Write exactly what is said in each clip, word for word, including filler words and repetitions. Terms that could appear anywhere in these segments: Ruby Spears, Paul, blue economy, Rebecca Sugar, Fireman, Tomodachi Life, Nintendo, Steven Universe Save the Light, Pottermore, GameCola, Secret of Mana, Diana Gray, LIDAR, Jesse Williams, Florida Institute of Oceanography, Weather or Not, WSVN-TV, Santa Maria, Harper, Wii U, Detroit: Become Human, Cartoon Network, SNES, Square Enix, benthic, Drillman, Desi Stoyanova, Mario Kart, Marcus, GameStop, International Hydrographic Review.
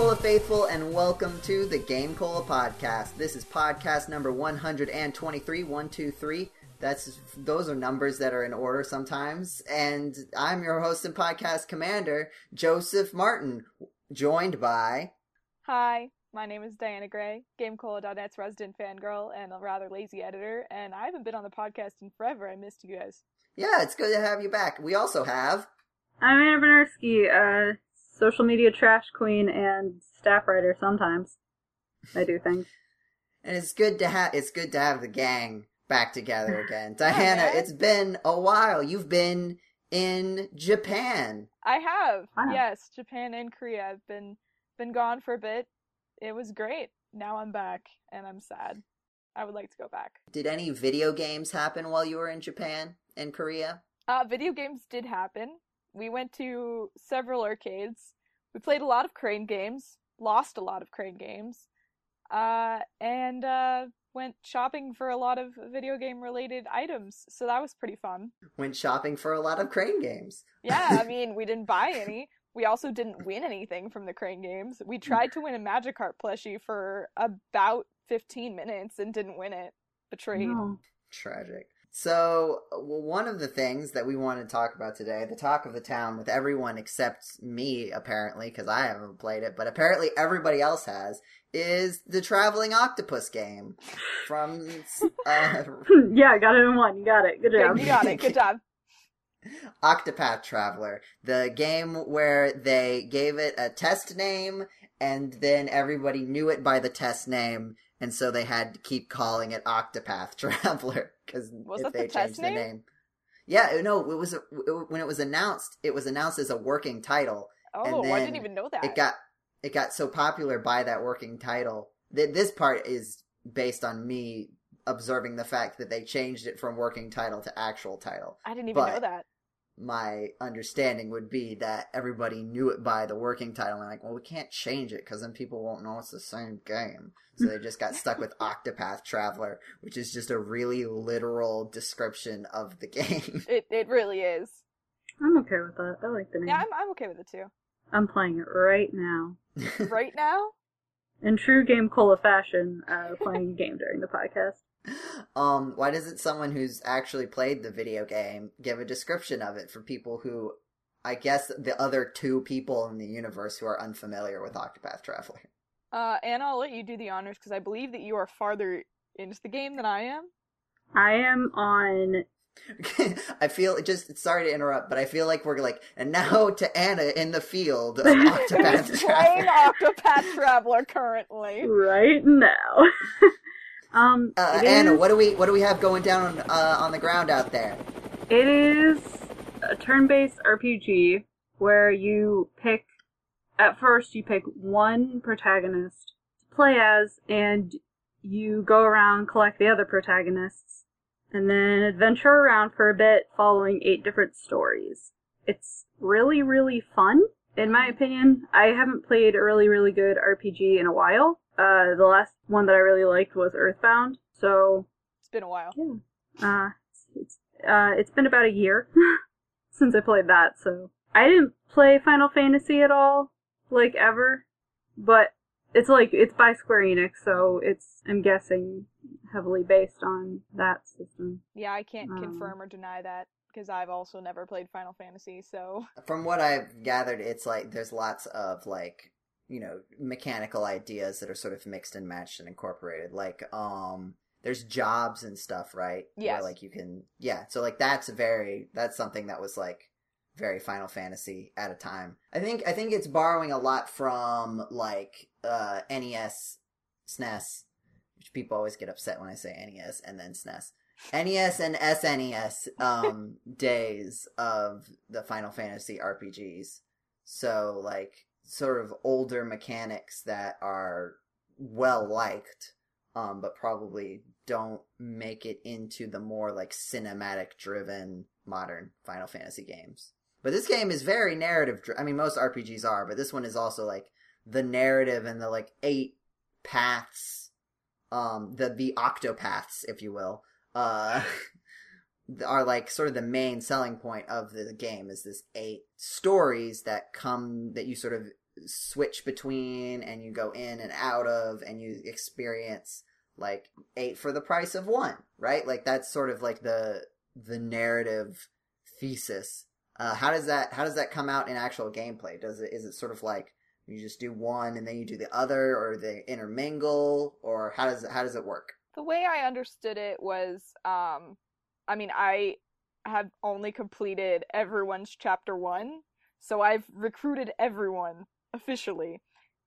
GameCola faithful, and welcome to the GameCola podcast. This is podcast number one hundred twenty-three, one two three. That's those are numbers that are in order sometimes. And I'm your host and podcast commander, Joseph Martin, joined by... Hi, my name is Diana Gray, GameCola dot net's resident fangirl and a rather lazy editor, and I haven't been on the podcast in forever. I missed you guys. Yeah, it's good to have you back. We also have... I'm Anna Benersky, uh... social media trash queen and staff writer sometimes. I do things. And it's good to have it's good to have the gang back together again. Diana, yeah, it's been a while. You've been in Japan. I have. Wow. Yes, Japan and Korea. I've been been gone for a bit. It was great. Now I'm back and I'm sad. I would like to go back. Did any video games happen while you were in Japan and Korea? Uh video games did happen. We went to several arcades. We played a lot of crane games, lost a lot of crane games, uh, and uh, went shopping for a lot of video game-related items, so that was pretty fun. Went shopping for a lot of crane games. Yeah, I mean, we didn't buy any. We also didn't win anything from the crane games. We tried to win a Magikarp plushie for about fifteen minutes and didn't win it. Betrayed. No. Tragic. So, one of the things that we want to talk about today, the talk of the town with everyone except me, apparently, because I haven't played it, but apparently everybody else has, is the Traveling Octopus game from... Uh, yeah, I got it in one. You got it. Good job. You got it. Good job. Octopath Traveler, the game where they gave it a test name, and then everybody knew it by the test name, and so they had to keep calling it Octopath Traveler. Because if they the changed the name? name, yeah, no, it was it, when it was announced. It was announced as a working title. Oh, and then I didn't even know that. It got it got so popular by that working title. That this part is based on me observing the fact that they changed it from working title to actual title. I didn't even but know that. My understanding would be that everybody knew it by the working title, and like, well, we can't change it because then people won't know it's the same game. So they just got stuck with Octopath Traveler, which is just a really literal description of the game. It it really is. I'm okay with that. I like the name. Yeah, I'm I'm okay with it too. I'm playing it right now. Right now? In true GameCola fashion, uh, playing a game during the podcast. Um, why doesn't someone who's actually played the video game give a description of it for people who, I guess, the other two people in the universe who are unfamiliar with Octopath Traveler? Uh, Anna, I'll let you do the honors, because I believe that you are farther into the game than I am. I am on... I feel, just, sorry to interrupt, but I feel like we're like, and now to Anna in the field of Octopath Traveler. Octopath Traveler currently. Right now. Um, uh, Anna, is, what do we what do we have going down on, uh, on the ground out there? It is a turn-based R P G where you pick, at first you pick one protagonist to play as, and you go around and collect the other protagonists, and then adventure around for a bit following eight different stories. It's really, really fun, in my opinion. I haven't played a really, really good R P G in a while. Uh, the last one that I really liked was Earthbound, so... It's been a while. Yeah. Uh, it's, uh, it's been about a year since I played that, so... I didn't play Final Fantasy at all, like, ever, but it's, like, it's by Square Enix, so it's, I'm guessing, heavily based on that system. Yeah, I can't um, confirm or deny that, because I've also never played Final Fantasy, so... From what I've gathered, it's, like, there's lots of, like... you know, mechanical ideas that are sort of mixed and matched and incorporated. Like, um, there's jobs and stuff, right? Yeah. Where, like, you can, yeah. So, like, that's very, that's something that was, like, very Final Fantasy at a time. I think, I think it's borrowing a lot from, like, uh, N E S, S N E S, which people always get upset when I say N E S and then S N E S. N E S and S N E S, um, days of the Final Fantasy R P Gs. So, like, sort of older mechanics that are well-liked, um, but probably don't make it into the more, like, cinematic-driven modern Final Fantasy games. But this game is very narrative dri- I mean, most R P Gs are, but this one is also, like, the narrative and the, like, eight paths, um, the, the octopaths, if you will, uh... are, like, sort of the main selling point of the game is this eight stories that come, that you sort of switch between, and you go in and out of, and you experience like eight for the price of one, right? Like that's sort of like the the narrative thesis. Uh, how does that how does that come out in actual gameplay? Does it is it sort of like you just do one and then you do the other, or they intermingle, or how does how does it work? The way I understood it was, um, I mean, I have only completed everyone's chapter one, so I've recruited everyone officially.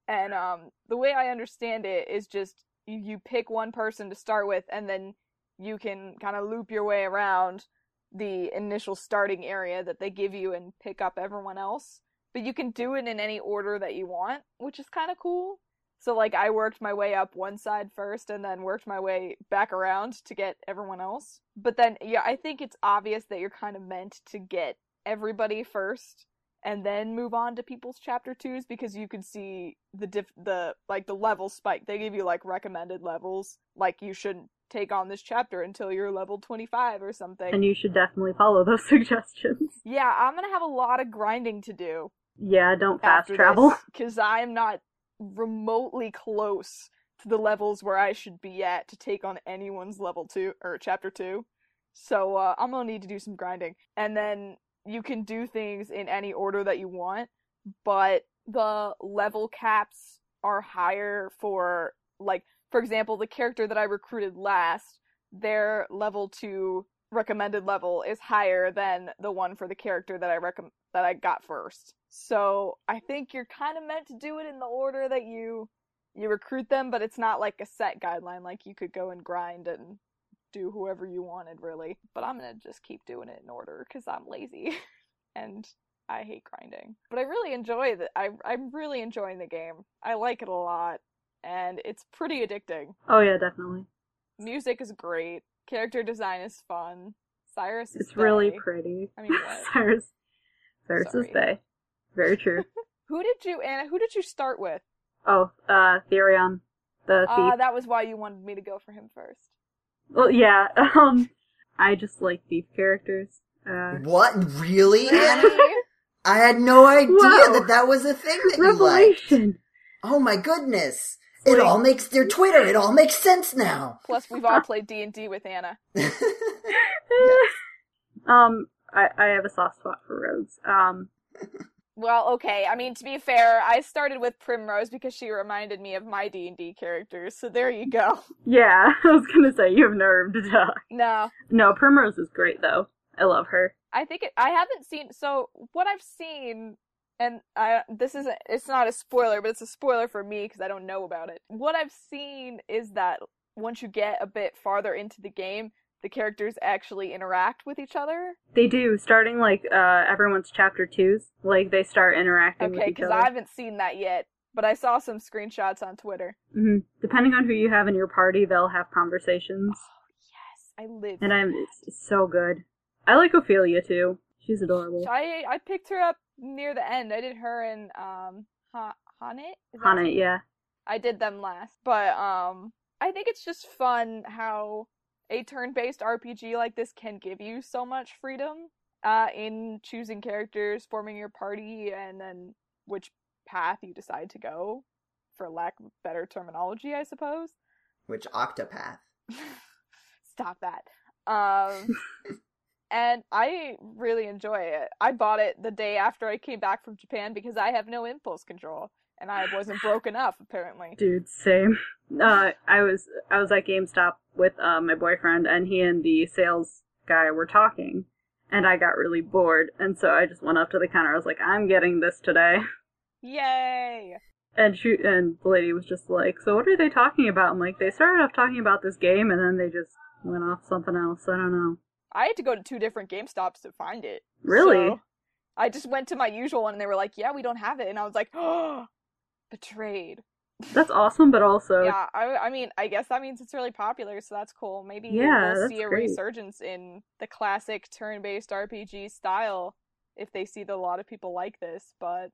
And um, the way I understand it is just you, you pick one person to start with, and then you can kind of loop your way around the initial starting area that they give you and pick up everyone else. But you can do it in any order that you want, which is kind of cool. So, like, I worked my way up one side first and then worked my way back around to get everyone else. But then, yeah, I think it's obvious that you're kind of meant to get everybody first and then move on to people's chapter twos, because you can see the, diff- the like, the level spike. They give you, like, recommended levels. Like, you shouldn't take on this chapter until you're level twenty-five or something. And you should definitely follow those suggestions. Yeah, I'm gonna have a lot of grinding to do. Yeah, don't fast travel. Because I'm not remotely close to the levels where I should be at to take on anyone's level two or chapter two, so uh, I'm gonna need to do some grinding. And then you can do things in any order that you want, but the level caps are higher for, like, for example, the character that I recruited last, their level two recommended level is higher than the one for the character that I recommend that I got first. So I think you're kind of meant to do it in the order that you you recruit them, but it's not like a set guideline. Like, you could go and grind and do whoever you wanted, really. But I'm going to just keep doing it in order because I'm lazy and I hate grinding. But I really enjoy the, I, I'm really enjoying the game. I like it a lot, and it's pretty addicting. Oh yeah, definitely. Music is great. Character design is fun. Cyrus is It's they. really pretty. I mean, what? Cyrus, Cyrus Sorry. is they. Very true. Who did you, Anna, who did you start with? Oh, uh, Therion, the thief. Ah, uh, that was why you wanted me to go for him first. Well, yeah, um, I just like thief characters. Uh, what? Really, Anna? I had no idea Whoa. that that was a thing that Revelation. you liked. Oh my goodness. It all makes, their Twitter, it all makes sense now. Plus, we've all played D and D with Anna. yes. Um, I, I have a soft spot for rogues. Um... Well, okay, I mean, to be fair, I started with Primrose because she reminded me of my D and D characters, so there you go. Yeah, I was gonna say, you have no room to talk. No. No, Primrose is great, though. I love her. I think it, I haven't seen, so, what I've seen, and I, this isn't, it's not a spoiler, but it's a spoiler for me because I don't know about it. What I've seen is that once you get a bit farther into the game, the characters actually interact with each other. They do, starting, like, uh, everyone's chapter twos. Like, they start interacting okay, with each other. Okay, because I haven't seen that yet, but I saw some screenshots on Twitter. Mm-hmm. Depending on who you have in your party, they'll have conversations. Oh, yes, I live And I'm it's so good. I like Ophelia, too. She's adorable. I I picked her up near the end. I did her and, um, ha- Hanit? Hanit, yeah. I did them last. But, um, I think it's just fun how a turn-based R P G like this can give you so much freedom uh, in choosing characters, forming your party, and then which path you decide to go, for lack of better terminology, I suppose. Which Octopath. Stop that. Um, and I really enjoy it. I bought it the day after I came back from Japan because I have no impulse control. And I wasn't broke enough, apparently. Dude, same. Uh, I was I was at GameStop with uh, my boyfriend, and he and the sales guy were talking, and I got really bored, and so I just went up to the counter. I was like, I'm getting this today. Yay! And she, and the lady was just like, so what are they talking about? I'm like, they started off talking about this game, and then they just went off something else. I don't know. I had to go to two different GameStops to find it. Really? So I just went to my usual one, and they were like, yeah, we don't have it. And I was like, oh! Betrayed. That's awesome, but also yeah, I, I mean, I guess that means it's really popular, so that's cool. Maybe yeah, we'll see a great. resurgence in the classic turn-based R P G style if they see that a lot of people like this, but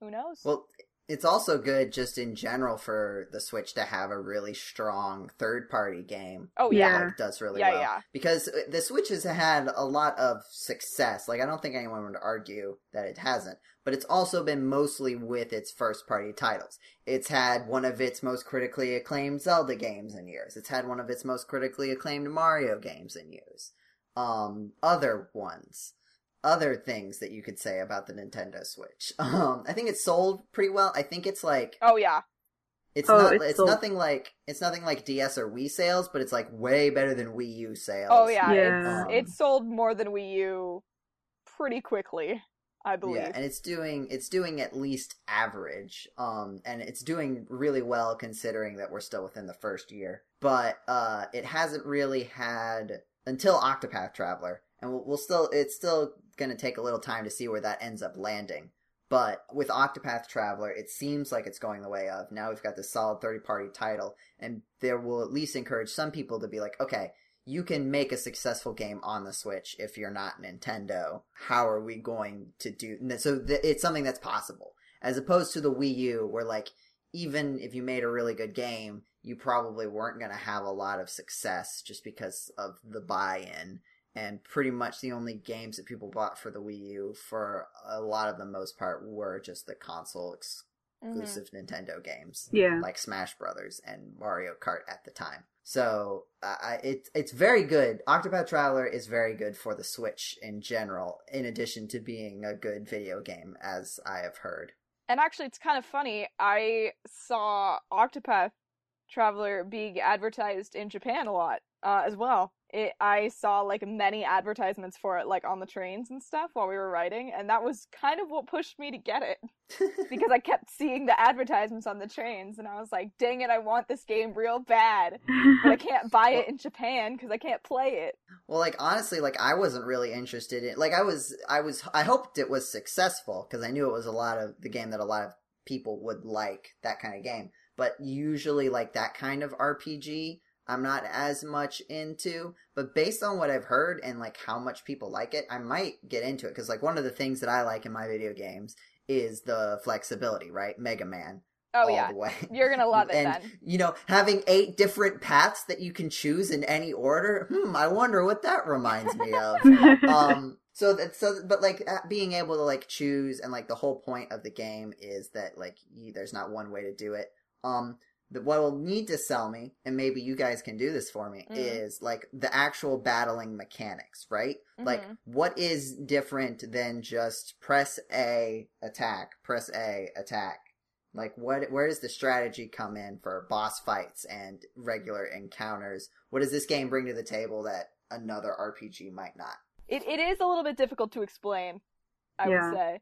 who knows? Well, It's also good just in general for the Switch to have a really strong third-party game. Oh, yeah. That, like, does really yeah, well. Yeah. Because the Switch has had a lot of success. Like, I don't think anyone would argue that it hasn't. But it's also been mostly with its first-party titles. It's had one of its most critically acclaimed Zelda games in years. It's had one of its most critically acclaimed Mario games in years. Um, other ones. Other things that you could say about the Nintendo Switch. Um, I think it sold pretty well. I think it's like oh yeah, it's oh, not. It's, it's nothing like it's nothing like D S or Wii sales, but it's like way better than Wii U sales. Oh yeah, yeah. It's, um, it sold more than Wii U pretty quickly, I believe. Yeah, and it's doing it's doing at least average. Um, and it's doing really well considering that we're still within the first year. But uh, it hasn't really had until Octopath Traveler. And we'll, we'll still, it's still going to take a little time to see where that ends up landing. But with Octopath Traveler, it seems like it's going the way of. Now we've got this solid third-party title, and there will at least encourage some people to be like, okay, you can make a successful game on the Switch if you're not Nintendo. How are we going to do... So th- it's something that's possible. As opposed to the Wii U, where like, even if you made a really good game, you probably weren't going to have a lot of success just because of the buy-in. And pretty much the only games that people bought for the Wii U, for a lot of the most part, were just the console exclusive mm-hmm. Nintendo games. Yeah. Like Smash Brothers and Mario Kart at the time. So uh, it, it's very good. Octopath Traveler is very good for the Switch in general, in addition to being a good video game, as I have heard. And actually, it's kind of funny. I saw Octopath Traveler being advertised in Japan a lot uh, as well. It, I saw, like, many advertisements for it, like, on the trains and stuff while we were riding, and that was kind of what pushed me to get it, because I kept seeing the advertisements on the trains, and I was like, dang it, I want this game real bad, but I can't buy it in Japan, because I can't play it. Well, like, honestly, like, I wasn't really interested in, like, I was, I was, I hoped it was successful, because I knew it was a lot of, the game that a lot of people would like, that kind of game, but usually, like, that kind of R P G... I'm not as much into, but based on what I've heard and like how much people like it, I might get into it. Cause like one of the things that I like in my video games is the flexibility, right? Mega Man. Oh all yeah. The way. You're going to love it and, then. You know, having eight different paths that you can choose in any order. Hmm. I wonder what that reminds me of. um, so that, so, but like being able to like choose and like the whole point of the game is that like, you, there's not one way to do it. Um, What will need to sell me, and maybe you guys can do this for me, mm. is, like, the actual battling mechanics, right? Mm-hmm. Like, what is different than just press A, attack, press A, attack? Like, what? Where does the strategy come in for boss fights and regular encounters? What does this game bring to the table that another R P G might not? It It is a little bit difficult to explain, I yeah. would say.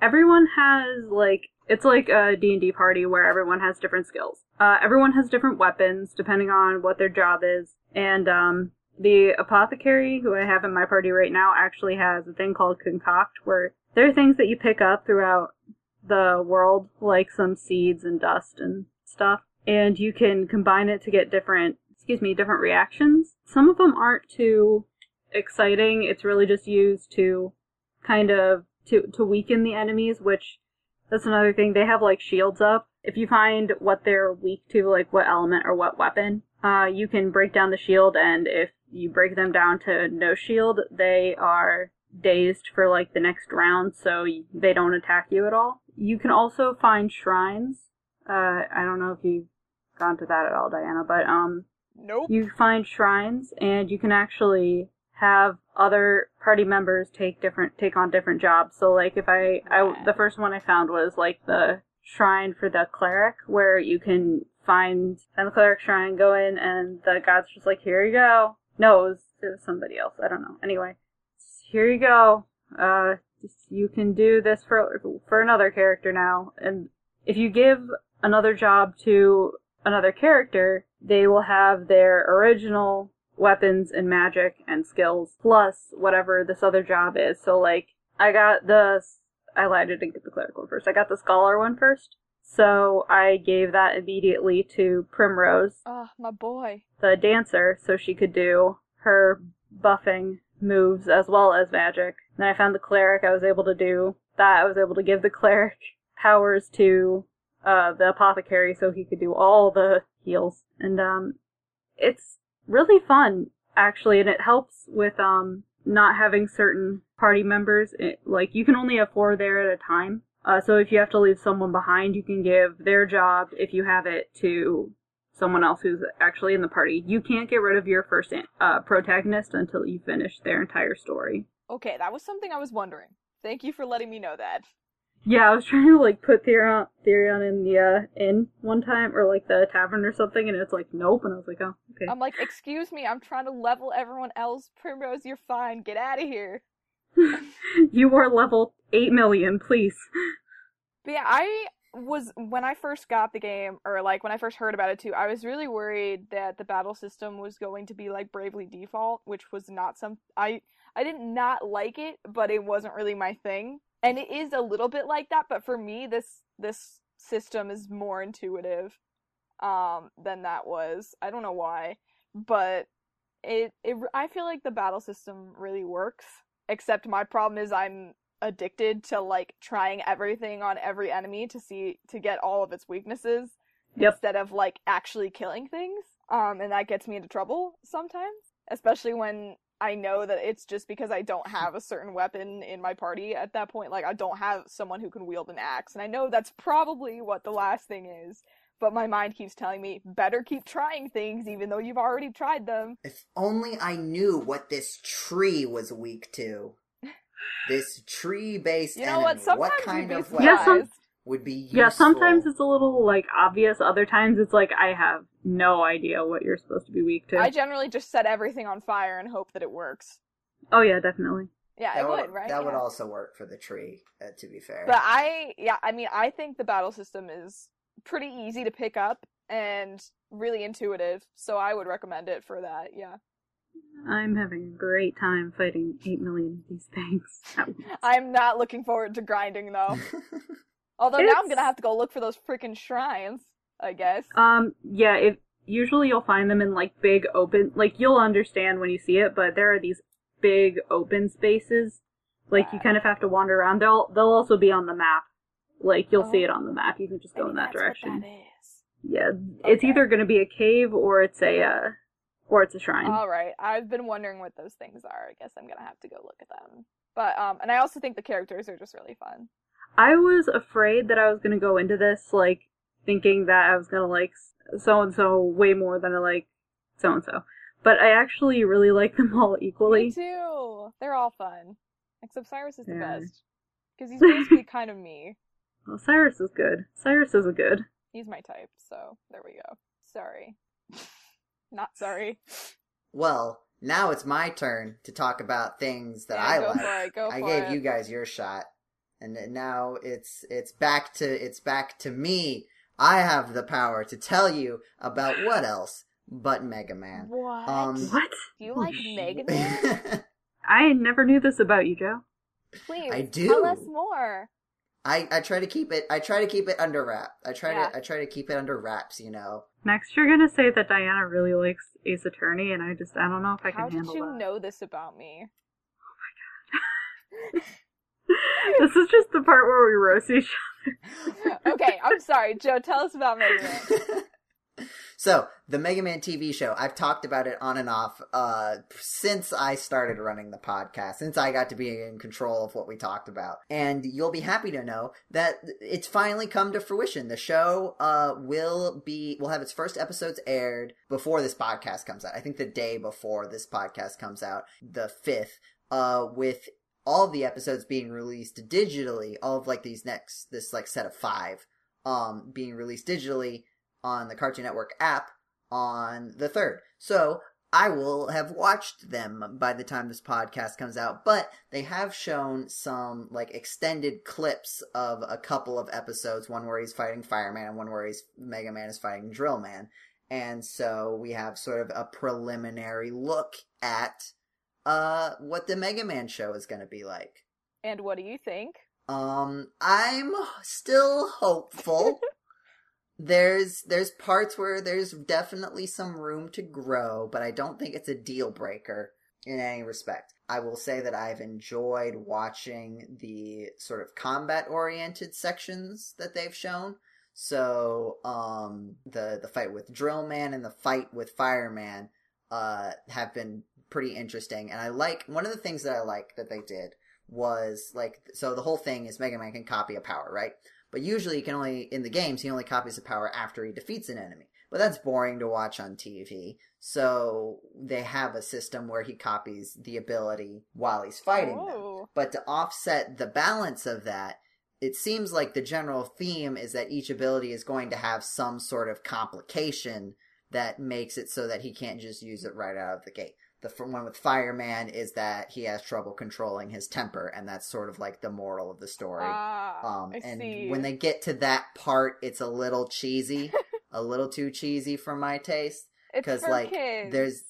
Everyone has, like... It's like a D and D party where everyone has different skills. Uh, everyone has different weapons, depending on what their job is. And um, the apothecary, who I have in my party right now, actually has a thing called Concoct, where there are things that you pick up throughout the world, like some seeds and dust and stuff. And you can combine it to get different, excuse me, different reactions. Some of them aren't too exciting. It's really just used to kind of, to, to weaken the enemies, which... That's another thing. They have, like, shields up. If you find what they're weak to, like, what element or what weapon, uh, you can break down the shield, and if you break them down to no shield, they are dazed for, like, the next round, so they don't attack you at all. You can also find shrines. Uh, I don't know if you've gone to that at all, Diana, but, um... Nope. You find shrines, and you can actually... have other party members take different take on different jobs. So, like, if I, I... The first one I found was, like, the shrine for the cleric, where you can find, find the cleric shrine, go in, and the god's just like, here you go. No, it was, it was somebody else. I don't know. Anyway, here you go. Uh, you can do this for for another character now. And if you give another job to another character, they will have their original... weapons and magic and skills, plus whatever this other job is. So, like, I got the... I lied, I didn't get the cleric one first. I got the scholar one first. So I gave that immediately to Primrose. Oh, my boy. The dancer, so she could do her buffing moves as well as magic. Then I found the cleric. I was able to do that. I was able to give the cleric powers to uh, the apothecary so he could do all the heals. And um, it's really fun, actually, and it helps with um, not having certain party members. It, like, you can only have four there at a time. Uh, so if you have to leave someone behind, you can give their job, if you have it, to someone else who's actually in the party. You can't get rid of your first uh, protagonist until you finish their entire story. Okay, that was something I was wondering. Thank you for letting me know that. Yeah, I was trying to, like, put Therion, Therion in the uh, inn one time, or, like, the tavern or something, and it's like, nope, and I was like, oh, okay. I'm like, excuse me, I'm trying to level everyone else. Primrose, you're fine. Get out of here. You are level eight million, please. But yeah, I was, when I first got the game, or, like, when I first heard about it, too, I was really worried that the battle system was going to be, like, Bravely Default, which was not some, I, I did not like it, but it wasn't really my thing. And it is a little bit like that, but for me, this this system is more intuitive um, than that was. I don't know why, but it it I feel like the battle system really works. Except my problem is I'm addicted to, like, trying everything on every enemy to see to get all of its weaknesses, yep, instead of, like, actually killing things. Um, and that gets me into trouble sometimes, especially when I know that it's just because I don't have a certain weapon in my party at that point. Like, I don't have someone who can wield an axe. And I know that's probably what the last thing is. But my mind keeps telling me, better keep trying things even though you've already tried them. If only I knew what this tree was weak to. This tree-based you know enemy. What, sometimes what kind of weapon yeah, some- would be useful? Yeah, sometimes it's a little, like, obvious. Other times it's like, I have no idea what you're supposed to be weak to. I generally just set everything on fire and hope that it works. Oh yeah, definitely. Yeah, that it would, would right? That yeah. would also work for the tree, uh, to be fair. But I, yeah, I mean, I think the battle system is pretty easy to pick up and really intuitive, so I would recommend it for that, yeah. I'm having a great time fighting eight million of these things. I'm not looking forward to grinding, though. Although it's... now I'm going to have to go look for those freaking shrines, I guess. Um, yeah, it, usually you'll find them in, like, big open... Like, you'll understand when you see it, but there are these big open spaces. Like, yeah. you kind of have to wander around. They'll they'll also be on the map. Like, you'll oh. see it on the map. You can just Maybe go in that that's direction. What that is. Yeah, okay. It's either going to be a cave or it's a uh, or it's a shrine. All right, I've been wondering what those things are. I guess I'm gonna have to go look at them. But um, and I also think the characters are just really fun. I was afraid that I was gonna go into this like thinking that I was gonna like so and so way more than I like so and so, but I actually really like them all equally. Me too. They're all fun, except Cyrus is the yeah. best because he's basically kind of me. Well, Cyrus is good. Cyrus is a good. He's my type, so there we go. Sorry. Not sorry. Well, now it's my turn to talk about things that yeah, I go like. For it, go I for gave it. You guys your shot, and now it's it's back to it's back to me. I have the power to tell you about what else but Mega Man. What? Um, what? Do you like Mega Man? I never knew this about you, Joe. Please, I do. Tell us more. I, I try to keep it I try to keep it under wrap. I try yeah. to I try to keep it under wraps, you know. Next you're gonna say that Diana really likes Ace Attorney and I just I don't know if I How can handle that. How did you know this about me? Oh my god. This is just the part where we roast each other. Okay, I'm sorry, Joe, tell us about Mega Man. So, the Mega Man T V show, I've talked about it on and off uh, since I started running the podcast, since I got to be in control of what we talked about. And you'll be happy to know that it's finally come to fruition. The show uh, will be, will have its first episodes aired before this podcast comes out. I think the day before this podcast comes out, the fifth, uh, with all of the episodes being released digitally, all of like these next, this like set of five um, being released digitally on the Cartoon Network app on the third. So I will have watched them by the time this podcast comes out, but they have shown some like extended clips of a couple of episodes, one where he's fighting Fireman and one where he's Mega Man is fighting Drillman. And so we have sort of a preliminary look at uh what the Mega Man show is going to be like. And what do you think? Um, I'm still hopeful. There's there's parts where there's definitely some room to grow, but I don't think it's a deal breaker in any respect. I will say that I've enjoyed watching the sort of combat-oriented sections that they've shown. So um, the the fight with Drillman and the fight with Fireman uh, have been pretty interesting. And I like, one of the things that I like that they did was, like, so the whole thing is Mega Man can copy a power, right? But usually you can only, in the games, he only copies a power after he defeats an enemy. But that's boring to watch on T V. So they have a system where he copies the ability while he's fighting oh. them. But to offset the balance of that, it seems like the general theme is that each ability is going to have some sort of complication that makes it so that he can't just use it right out of the gate. The one with Fireman is that he has trouble controlling his temper, and that's sort of like the moral of the story. Ah, um, I and see. When they get to that part, it's a little cheesy, a little too cheesy for my taste. It's for like, kids. There's,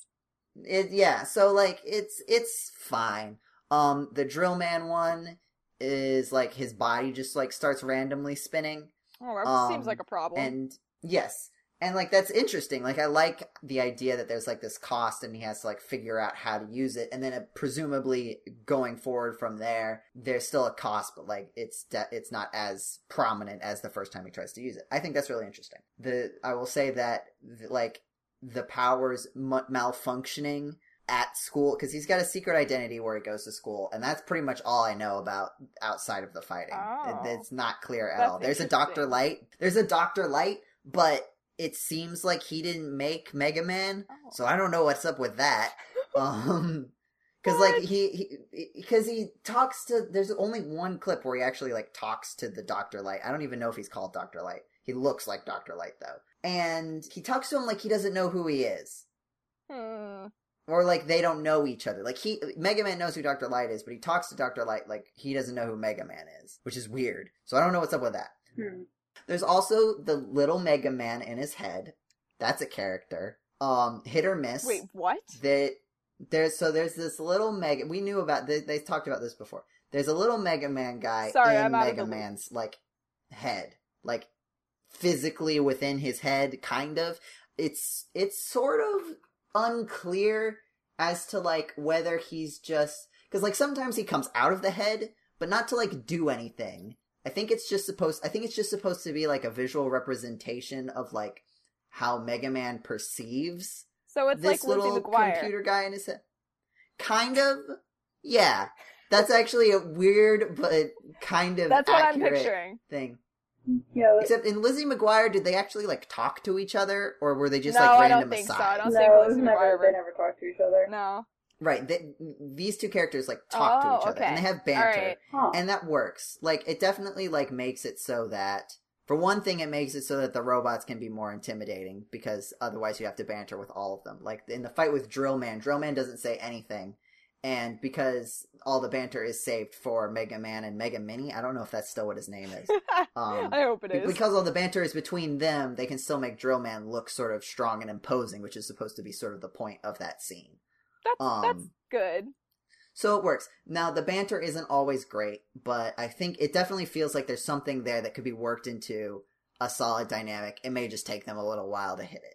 it, yeah. So like, it's it's fine. Um, the Drillman one is like his body just like starts randomly spinning. Oh, that um, seems like a problem. And yes. And, like, that's interesting. Like, I like the idea that there's, like, this cost and he has to, like, figure out how to use it. And then it, presumably going forward from there, there's still a cost, but, like, it's de- it's not as prominent as the first time he tries to use it. I think that's really interesting. The I will say that, like, the powers m- malfunctioning at school, because he's got a secret identity where he goes to school, and that's pretty much all I know about outside of the fighting. Oh, it, it's not clear at all. There's a Doctor Light. There's a Doctor Light, but... it seems like he didn't make Mega Man, oh. so I don't know what's up with that. Um, because like he, because he, he talks to. There's only one clip where he actually like talks to the Doctor Light. I don't even know if he's called Doctor Light. He looks like Doctor Light though, and he talks to him like he doesn't know who he is, hmm. or like they don't know each other. Like he, Mega Man knows who Doctor Light is, but he talks to Doctor Light like he doesn't know who Mega Man is, which is weird. So I don't know what's up with that. Hmm. There's also the little Mega Man in his head. That's a character. Um, hit or miss. Wait, what? They, there's so there's this little Mega. We knew about they, they talked about this before. There's a little Mega Man guy Sorry, in I'm Mega Man's like head, like physically within his head, kind of. It's it's sort of unclear as to like whether he's just because like sometimes he comes out of the head, but not to like do anything. I think it's just supposed. I think it's just supposed to be like a visual representation of like how Mega Man perceives. So it's this like little computer guy in his head, kind of. Yeah, that's actually a weird but kind of that's what I'm picturing thing. Yeah, like, except in Lizzie McGuire, did they actually like talk to each other, or were they just no, like random aside? No, I don't think so. I don't no, think Lizzie McGuire they never talked to each other. No. Right, they, these two characters, like, talk oh, to each other, okay. and they have banter, right. and that works. Like, it definitely, like, makes it so that, for one thing, it makes it so that the robots can be more intimidating, because otherwise you have to banter with all of them. Like, in the fight with Drillman, Drillman doesn't say anything, and because all the banter is saved for Mega Man and Mega Mini, I don't know if that's still what his name is. Um, I hope it is. Because all the banter is between them, they can still make Drillman look sort of strong and imposing, which is supposed to be sort of the point of that scene. That's, um, that's good. So it works. Now, the banter isn't always great, but I think it definitely feels like there's something there that could be worked into a solid dynamic. It may just take them a little while to hit it.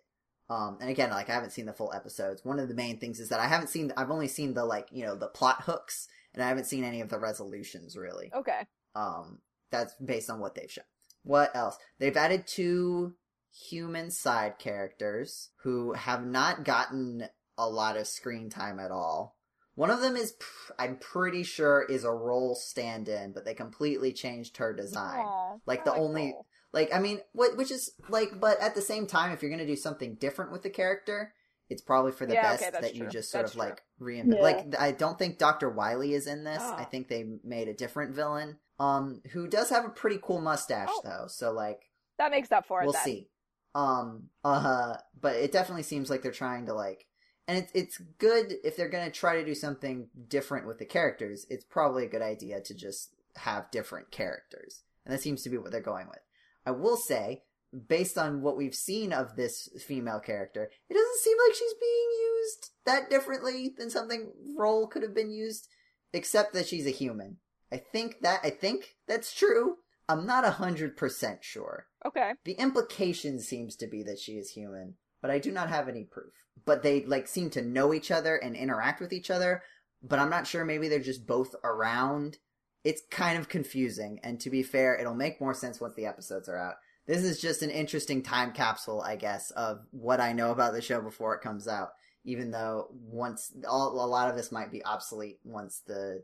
Um, and again, like, I haven't seen the full episodes. One of the main things is that I haven't seen, I've only seen the, like, you know, the plot hooks, and I haven't seen any of the resolutions, really. Okay. Um, that's based on what they've shown. What else? They've added two human side characters who have not gotten a lot of screen time at all. One of them is, I'm pretty sure, is a role stand-in, but they completely changed her design. Aww, like, the only... Cool. Like, I mean, what, which is, like, but at the same time, if you're going to do something different with the character, it's probably for the yeah, best okay, that true. you just sort that's of, true. like, reinvent. Yeah. Like, I don't think Doctor Wily is in this. Oh. I think they made a different villain, um, who does have a pretty cool mustache, oh. though. So, like... That makes up for it, We'll then. see. Um, uh, but it definitely seems like they're trying to, like... And it's it's good if they're going to try to do something different with the characters. It's probably a good idea to just have different characters. And that seems to be what they're going with. I will say, based on what we've seen of this female character, it doesn't seem like she's being used that differently than something role could have been used, except that she's a human. I think that I think that's true. I'm not one hundred percent sure. Okay. The implication seems to be that she is human, but I do not have any proof. But they, like, seem to know each other and interact with each other, but I'm not sure. Maybe they're just both around. It's kind of confusing, and to be fair, it'll make more sense once the episodes are out. this is just an interesting time capsule, I guess, of what I know about the show before it comes out. Even though once all, a lot of this might be obsolete once the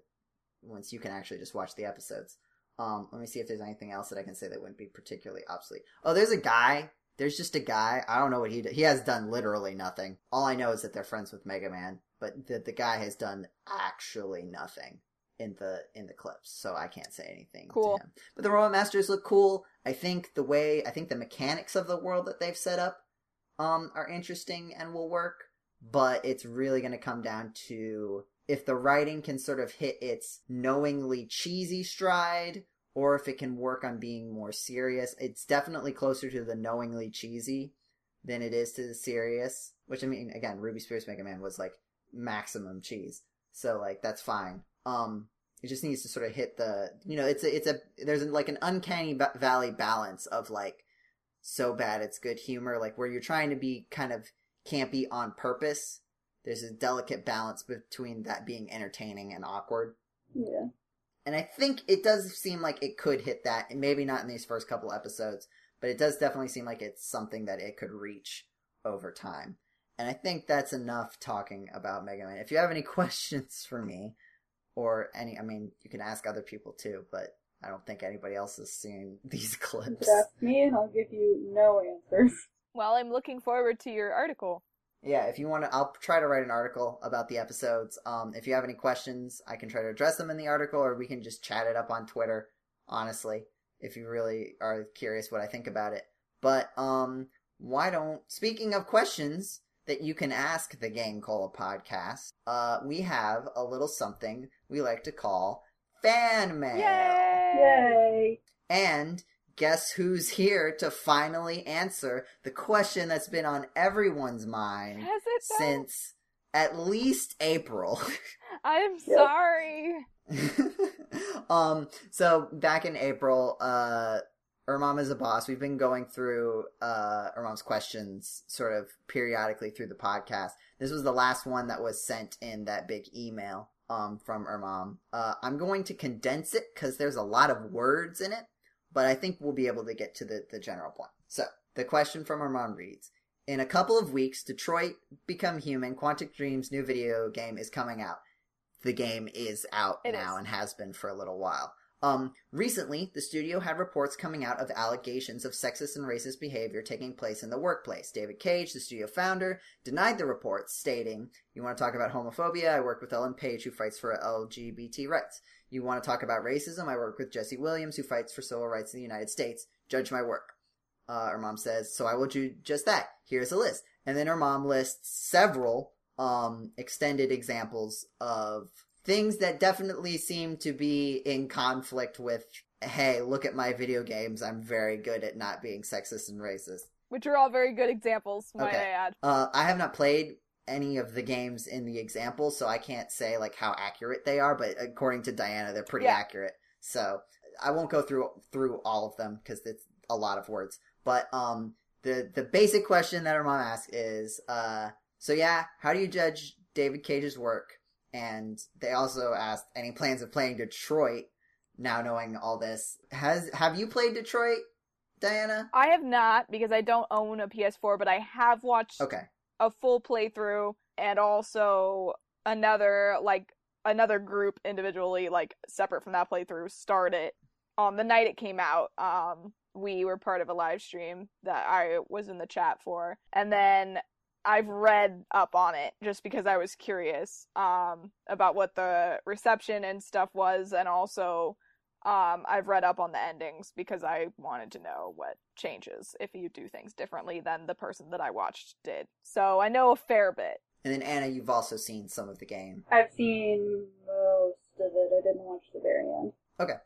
once you can actually just watch the episodes. Um, let me see if there's anything else that I can say that wouldn't be particularly obsolete. Oh, there's a guy. There's just a guy. I don't know what he did. He has done literally nothing. All I know is that they're friends with Mega Man, but the the guy has done actually nothing in the in the clips, so I can't say anything cool to him. But the Robot Masters look cool. I think the way I think the mechanics of the world that they've set up um are interesting and will work, but it's really going to come down to if the writing can sort of hit its knowingly cheesy stride or if it can work on being more serious. It's definitely closer to the knowingly cheesy than it is to the serious, which I mean, again, Ruby Spears Mega Man was like maximum cheese. So like that's fine. Um, it just needs to sort of hit the, you know, it's a, it's a, there's like an uncanny valley balance of like, so bad it's good humor, like where you're trying to be kind of campy on purpose. There's a delicate balance between that being entertaining and awkward. Yeah. And I think it does seem like it could hit that, and maybe not in these first couple episodes, but it does definitely seem like it's something that it could reach over time. And I think that's enough talking about Mega Man. If you have any questions for me, or any, I mean, you can ask other people too, but I don't think anybody else has seen these clips. You ask me and I'll give you no answers. Well, I'm looking forward to your article. Yeah, if you want to, I'll try to write an article about the episodes. Um, if you have any questions, I can try to address them in the article, or we can just chat it up on Twitter, honestly, if you really are curious what I think about it. But um, why don't, speaking of questions that you can ask the GameCola podcast, uh, we have a little something we like to call fan mail. Yay! Yay! And guess who's here to finally answer the question that's been on everyone's mind since at least April. I'm sorry. um. So back in April, uh, Her Mom is a Boss. We've been going through uh, Her Mom's questions sort of periodically through the podcast. This was the last one that was sent in that big email um, from Her Mom. Uh, I'm going to condense it because there's a lot of words in it, but I think we'll be able to get to the, the general point. So the question from Her Mom reads, in a couple of weeks, Detroit Become Human, Quantic Dream's new video game, is coming out. The game is out it now is. and has been for a little while. Um, recently, the studio had reports coming out of allegations of sexist and racist behavior taking place in the workplace. David Cage, the studio founder, denied the reports, stating, you want to talk about homophobia? I worked with Ellen Page, who fights for L G B T rights. You want to talk about racism? I work with Jesse Williams, who fights for civil rights in the United States. Judge my work. Uh, her mom says, so I will do just that. Here's a list. And then her mom lists several, um, extended examples of things that definitely seem to be in conflict with, hey, look at my video games. I'm very good at not being sexist and racist. Which are all very good examples, might okay. I add. Uh, I have not played any of the games in the examples, so I can't say like how accurate they are, but according to Diana, they're pretty yeah. accurate. So I won't go through through all of them because it's a lot of words. But um, the, the basic question that her mom asks is, uh, so yeah, how do you judge David Cage's work? And they also asked, any plans of playing Detroit, now knowing all this? Has Have you played Detroit, Diana? I have not, because I don't own a P S four, but I have watched okay. a full playthrough, and also another, like, another group individually, like, separate from that playthrough, started on um, the night it came out. Um, we were part of a live stream that I was in the chat for, and then I've read up on it just because I was curious um, about what the reception and stuff was, and also um, I've read up on the endings because I wanted to know what changes if you do things differently than the person that I watched did. So I know a fair bit. And then Anna, you've also seen some of the game. I've seen most of it. I didn't watch the very end. Okay.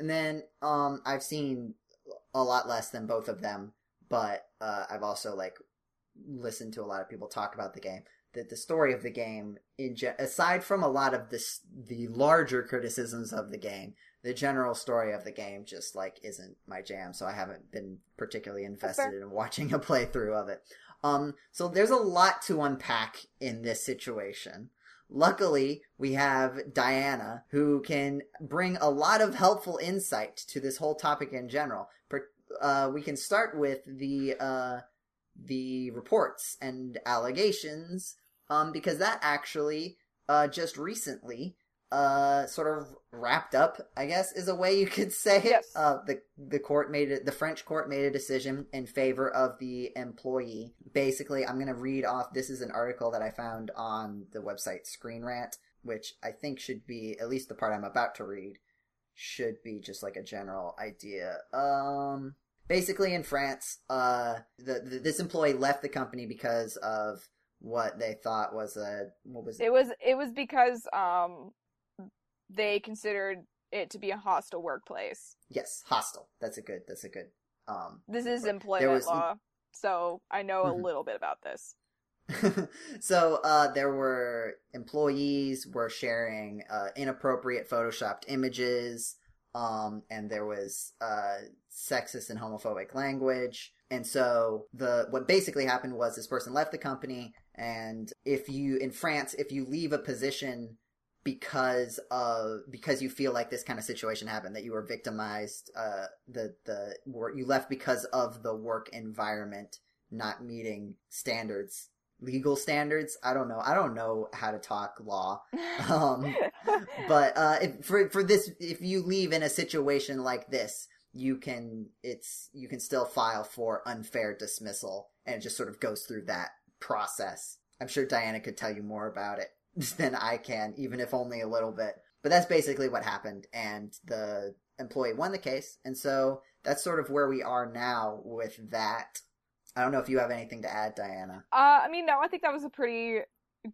And then um, I've seen a lot less than both of them, but uh, I've also, like, listen to a lot of people talk about the game, that the story of the game, in ge- aside from a lot of this, the larger criticisms of the game, the general story of the game just, like, isn't my jam, so I haven't been particularly invested in watching a playthrough of it. Um, so there's a lot to unpack in this situation. Luckily, we have Diana, who can bring a lot of helpful insight to this whole topic in general, per- uh, we can start with the uh, the reports and allegations, um, because that actually uh, just recently uh, sort of wrapped up, I guess, is a way you could say it. Yes. Uh, the the court made it, the French court made a decision in favor of the employee. Basically, I'm going to read off. This is an article that I found on the website Screen Rant, which I think should be, at least the part I'm about to read, should be just like a general idea. Um, basically, in France, uh, the, the this employee left the company because of what they thought was a what was it, it was it was because um they considered it to be a hostile workplace. Yes, hostile. That's a good. That's a good. Um, this is employment was, law, so I know mm-hmm. a little bit about this. So uh, there were employees were sharing uh, inappropriate photoshopped images, um, and there was uh, sexist and homophobic language. And so the what basically happened was this person left the company, and if you in France, if you leave a position because of because you feel like this kind of situation happened, that you were victimized, uh, the the you left because of the work environment not meeting standards. Legal standards? I don't know. I don't know how to talk law. Um, but uh, if, for for this, if you leave in a situation like this, you can it's you can still file for unfair dismissal, and it just sort of goes through that process. I'm sure Diana could tell you more about it than I can, even if only a little bit. But that's basically what happened, and the employee won the case, and so that's sort of where we are now with that. I don't know if you have anything to add, Diana. Uh, I mean, no, I think that was a pretty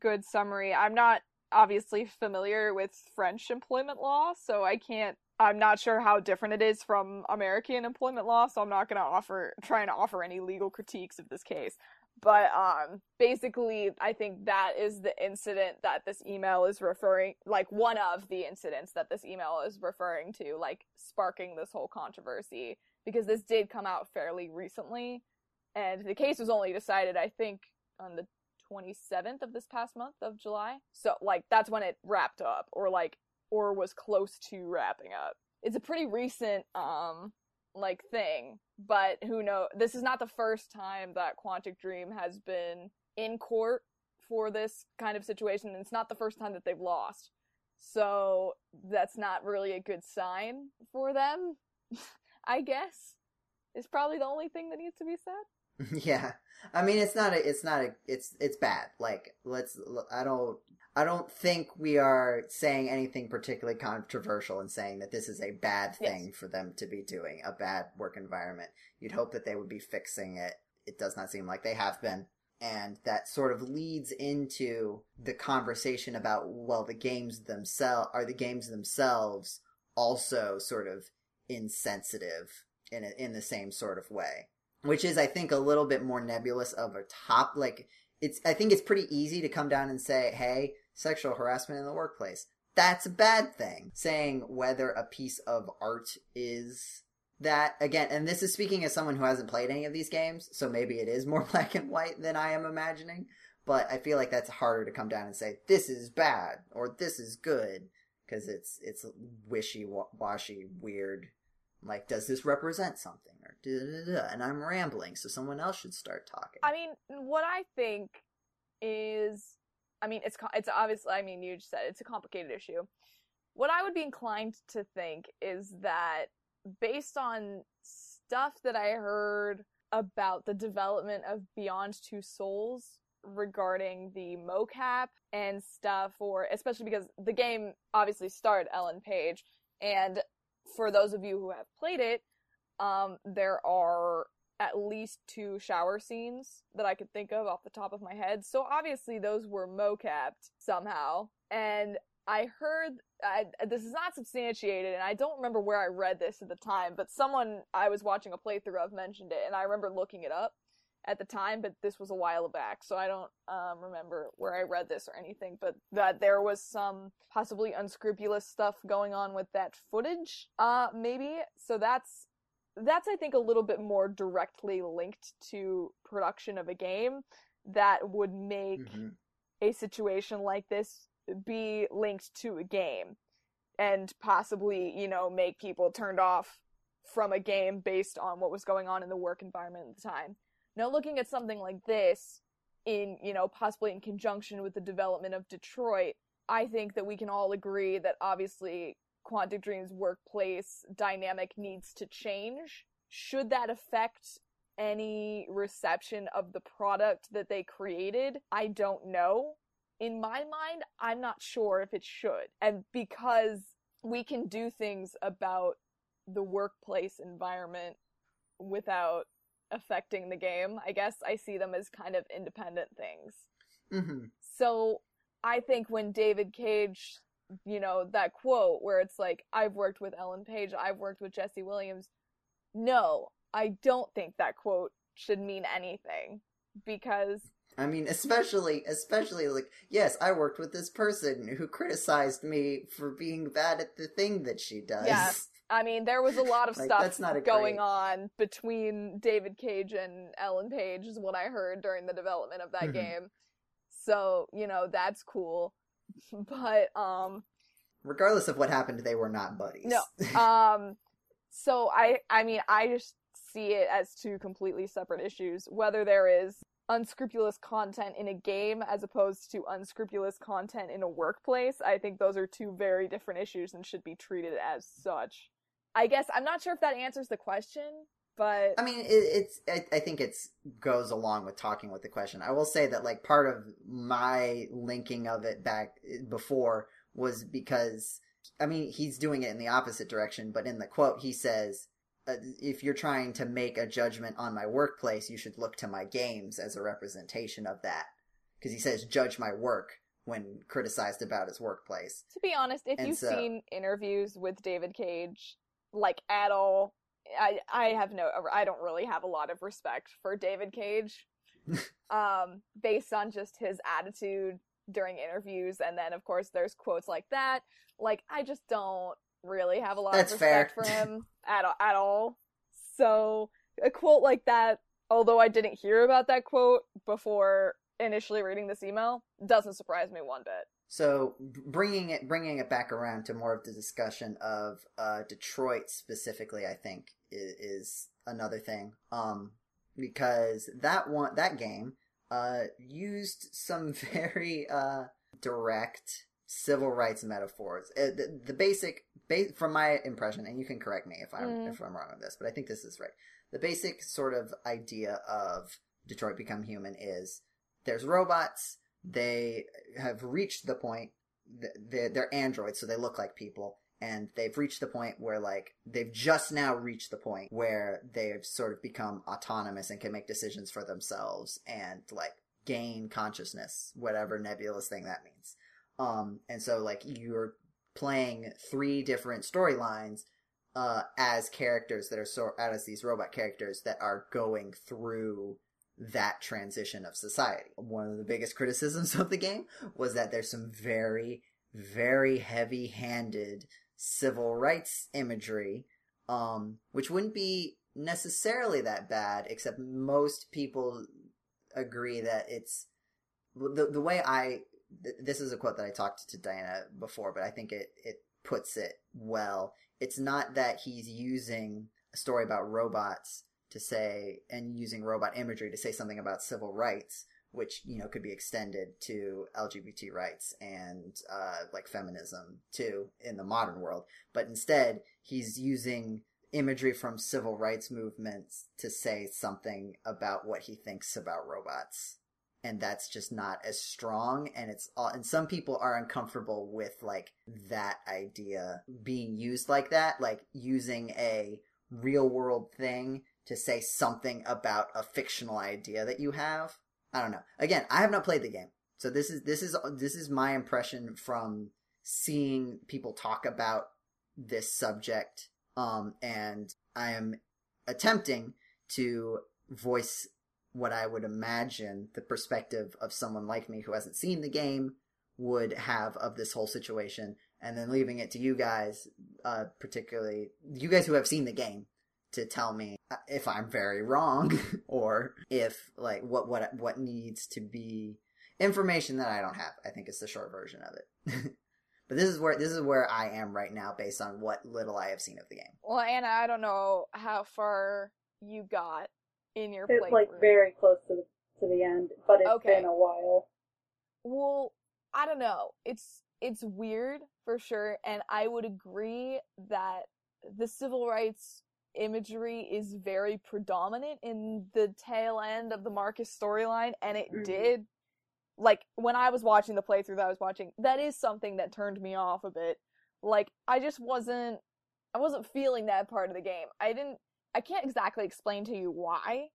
good summary. I'm not obviously familiar with French employment law, so I can't, I'm not sure how different it is from American employment law, so I'm not going to offer, trying to offer any legal critiques of this case. But um, basically, I think that is the incident that this email is referring, like one of the incidents that this email is referring to, like sparking this whole controversy, because this did come out fairly recently. And the case was only decided, I think, on the twenty-seventh of this past month of July. So, like, that's when it wrapped up, or, like, or was close to wrapping up. It's a pretty recent, um, like, thing. But who knows? This is not the first time that Quantic Dream has been in court for this kind of situation. And it's not the first time that they've lost. So that's not really a good sign for them, I guess. It's probably the only thing that needs to be said. Yeah, I mean, it's not a, it's not a, it's, it's bad. Like, let's, I don't, I don't think we are saying anything particularly controversial in saying that this is a bad thing yes. for them to be doing, a bad work environment. You'd hope that they would be fixing it. It does not seem like they have been. And that sort of leads into the conversation about, well, the games themselves, are the games themselves also sort of insensitive in a, in the same sort of way? Which is, I think, a little bit more nebulous of a top. Like, it's, I think it's pretty easy to come down and say, hey, sexual harassment in the workplace, that's a bad thing. Saying whether a piece of art is that, again, and this is speaking as someone who hasn't played any of these games, so maybe it is more black and white than I am imagining, but I feel like that's harder to come down and say, this is bad, or this is good, because it's, it's wishy-washy, weird. Like, does this represent something? Or da, da, da, da. And I'm rambling, so someone else should start talking. I mean, what I think is, I mean, it's it's obviously, I mean, you just said it's a complicated issue. What I would be inclined to think is that based on stuff that I heard about the development of Beyond Two Souls regarding the mocap and stuff, or especially because the game obviously starred Ellen Page, and for those of you who have played it, um, there are at least two shower scenes that I could think of off the top of my head. So obviously those were mocapped somehow. And I heard, I, this is not substantiated, and I don't remember where I read this at the time, but someone I was watching a playthrough of mentioned it, and I remember looking it up at the time, but this was a while back, so I don't um, remember where I read this or anything, but that there was some possibly unscrupulous stuff going on with that footage, uh, maybe. So that's, that's I think, a little bit more directly linked to production of a game that would make mm-hmm. a situation like this be linked to a game and possibly, you know, make people turned off from a game based on what was going on in the work environment at the time. Now, looking at something like this, in, you know, possibly in conjunction with the development of Detroit, I think that we can all agree that obviously Quantic Dream's workplace dynamic needs to change. Should that affect any reception of the product that they created? I don't know. In my mind, I'm not sure if it should. And because we can do things about the workplace environment without affecting the game, I guess I see them as kind of independent things. Mm-hmm. So I think when David Cage, you know, that quote where it's like, I've worked with Ellen Page, I've worked with Jesse Williams. No, I don't think that quote should mean anything, because... I mean, especially, especially, like, yes, I worked with this person who criticized me for being bad at the thing that she does. Yeah, I mean, there was a lot of like, stuff that's not going great... on between David Cage and Ellen Page, is what I heard during the development of that mm-hmm. game. So, you know, that's cool. But, um... regardless of what happened, they were not buddies. No, um... So, I, I mean, I just see it as two completely separate issues. Whether there is unscrupulous content in a game as opposed to unscrupulous content in a workplace, I think those are two very different issues and should be treated as such. I guess, I'm not sure if that answers the question, but... I mean, it, it's, I, I think it goes along with talking with the question. I will say that, like, part of my linking of it back before was because... I mean, he's doing it in the opposite direction, but in the quote, he says, uh, if you're trying to make a judgment on my workplace, you should look to my games as a representation of that. Because he says, judge my work when criticized about his workplace. To be honest, if and you've so, seen interviews with David Cage, like, at all, I, I have no, I don't really have a lot of respect for David Cage, um, based on just his attitude during interviews, and then of course there's quotes like that. Like, I just don't really have a lot That's of respect fair. for him at at all. So a quote like that, although I didn't hear about that quote before initially reading this email, doesn't surprise me one bit. So bringing it bringing it back around to more of the discussion of uh, Detroit specifically, I think is, is another thing, um, because that one that game. Uh, used some very uh, direct civil rights metaphors. Uh, the, the basic, ba- from my impression, and you can correct me if I'm mm. if I'm wrong on this, but I think this is right. The basic sort of idea of Detroit Become Human is there's robots. They have reached the point th- they're, they're androids, so they look like people, and they've reached the point where like they've just now reached the point where they've sort of become autonomous and can make decisions for themselves and like gain consciousness, whatever nebulous thing that means. Um, and so like you're playing three different storylines uh, as characters that are so as these robot characters that are going through that transition of society. One of the biggest criticisms of the game was that there's some very, very heavy-handed civil rights imagery, um, which wouldn't be necessarily that bad, except most people agree that it's the the way I th- this is a quote that I talked to Diana before, but I think it it puts it well. It's not that he's using a story about robots to say and using robot imagery to say something about civil rights, which, you know, could be extended to L G B T rights and, uh, like, feminism, too, in the modern world. But instead, he's using imagery from civil rights movements to say something about what he thinks about robots. And that's just not as strong, and it's all, and some people are uncomfortable with, like, that idea being used like that, like, using a real-world thing to say something about a fictional idea that you have. I don't know. Again, I have not played the game, so this is this is this is my impression from seeing people talk about this subject, um, and I am attempting to voice what I would imagine the perspective of someone like me who hasn't seen the game would have of this whole situation, and then leaving it to you guys, uh, particularly you guys who have seen the game, to tell me if I'm very wrong or if like what, what, what needs to be information that I don't have, I think is the short version of it. But this is where this is where I am right now, based on what little I have seen of the game. Well, Anna, I don't know how far you got in your playthrough. It's like very close to the, to the end, but it's okay. Been a while. Well, I don't know. It's it's weird for sure, and I would agree that the civil rights imagery is very predominant in the tail end of the Marcus storyline, and it mm-hmm. did. Like, when I was watching the playthrough that I was watching, that is something that turned me off a bit. Like, I just wasn't, I wasn't feeling that part of the game. I didn't, I can't exactly explain to you why,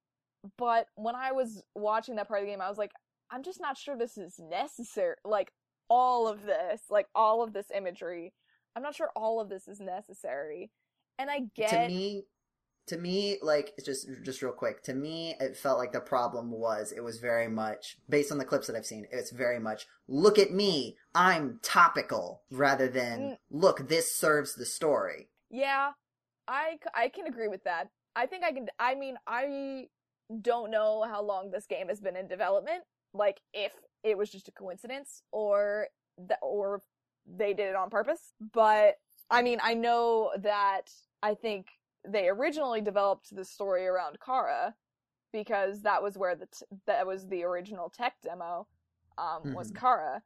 but when I was watching that part of the game, I was like, I'm just not sure this is necessary. Like, all of this, like, all of this imagery, I'm not sure all of this is necessary. And I get... To me... To me, like, it's just just real quick, to me, it felt like the problem was, it was very much, based on the clips that I've seen, it's very much, look at me, I'm topical, rather than, look, this serves the story. Yeah, I, I can agree with that. I think I can, I mean, I don't know how long this game has been in development, like, if it was just a coincidence, or the, or they did it on purpose, but, I mean, I know that, I think... They originally developed the story around Kara because that was where the t- that was the original tech demo um, mm-hmm. was Kara,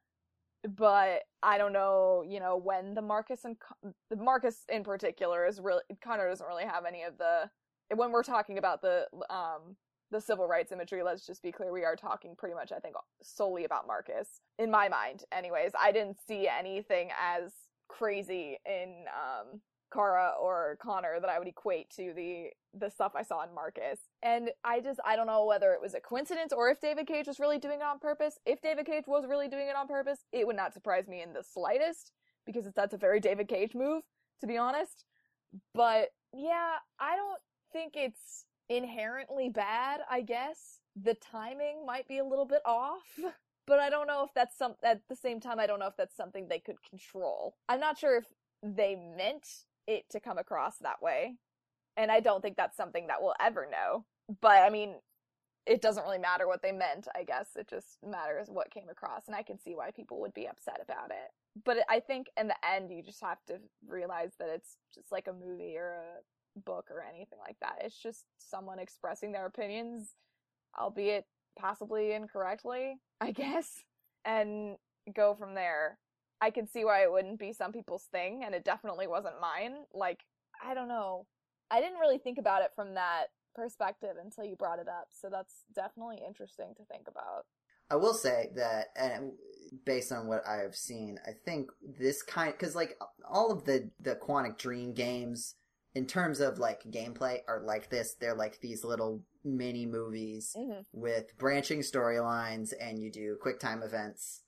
but I don't know, you know, when the Marcus and Con- the Marcus in particular is really Connor doesn't really have any of the when we're talking about the um the civil rights imagery. Let's just be clear, we are talking pretty much I think solely about Marcus in my mind. Anyways, I didn't see anything as crazy in um. Kara or Connor that I would equate to the the stuff I saw in Marcus. And I just, I don't know whether it was a coincidence or if David Cage was really doing it on purpose. If David Cage was really doing it on purpose, it would not surprise me in the slightest, because that's a very David Cage move, to be honest. But, yeah, I don't think it's inherently bad, I guess. The timing might be a little bit off. But I don't know if that's some, at the same time, I don't know if that's something they could control. I'm not sure if they meant it to come across that way, and I don't think that's something that we'll ever know, but I mean it doesn't really matter what they meant, I guess. It just matters what came across, and I can see why people would be upset about it, but I think in the end you just have to realize that it's just like a movie or a book or anything like that. It's just someone expressing their opinions, albeit possibly incorrectly, I guess, and go from there. I can see why it wouldn't be some people's thing, and it definitely wasn't mine. Like, I don't know. I didn't really think about it from that perspective until you brought it up, so that's definitely interesting to think about. I will say that, and based on what I've seen, I think this kind... Because, like, all of the, the Quantic Dream games, in terms of, like, gameplay, are like this. They're like these little mini-movies mm-hmm. with branching storylines, and you do quick-time events.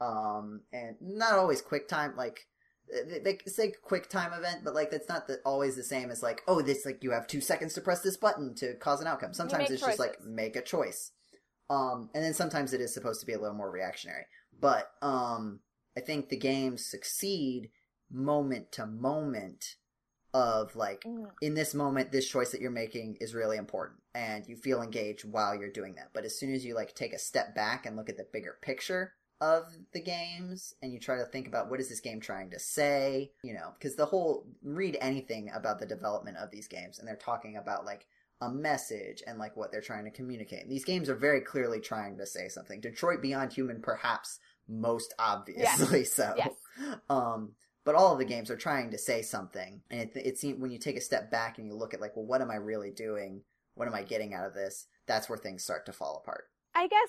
Um, and not always quick time, like, they, they say quick time event, but, like, that's not the, always the same as, like, oh, this, like, you have two seconds to press this button to cause an outcome. Sometimes it's choices. Just, like, make a choice. Um, and then sometimes it is supposed to be a little more reactionary. But, um, I think the games succeed moment to moment of, like, mm. in this moment, this choice that you're making is really important. And you feel engaged while you're doing that. But as soon as you, like, take a step back and look at the bigger picture of the games, and you try to think about what is this game trying to say, you know, because the whole, read anything about the development of these games, and they're talking about, like, a message, and, like, what they're trying to communicate. These games are very clearly trying to say something. Detroit Beyond Human, perhaps most obviously yes. so. Yes. Um, but all of the games are trying to say something, and it, it seems, when you take a step back and you look at, like, well, what am I really doing? What am I getting out of this? That's where things start to fall apart. I guess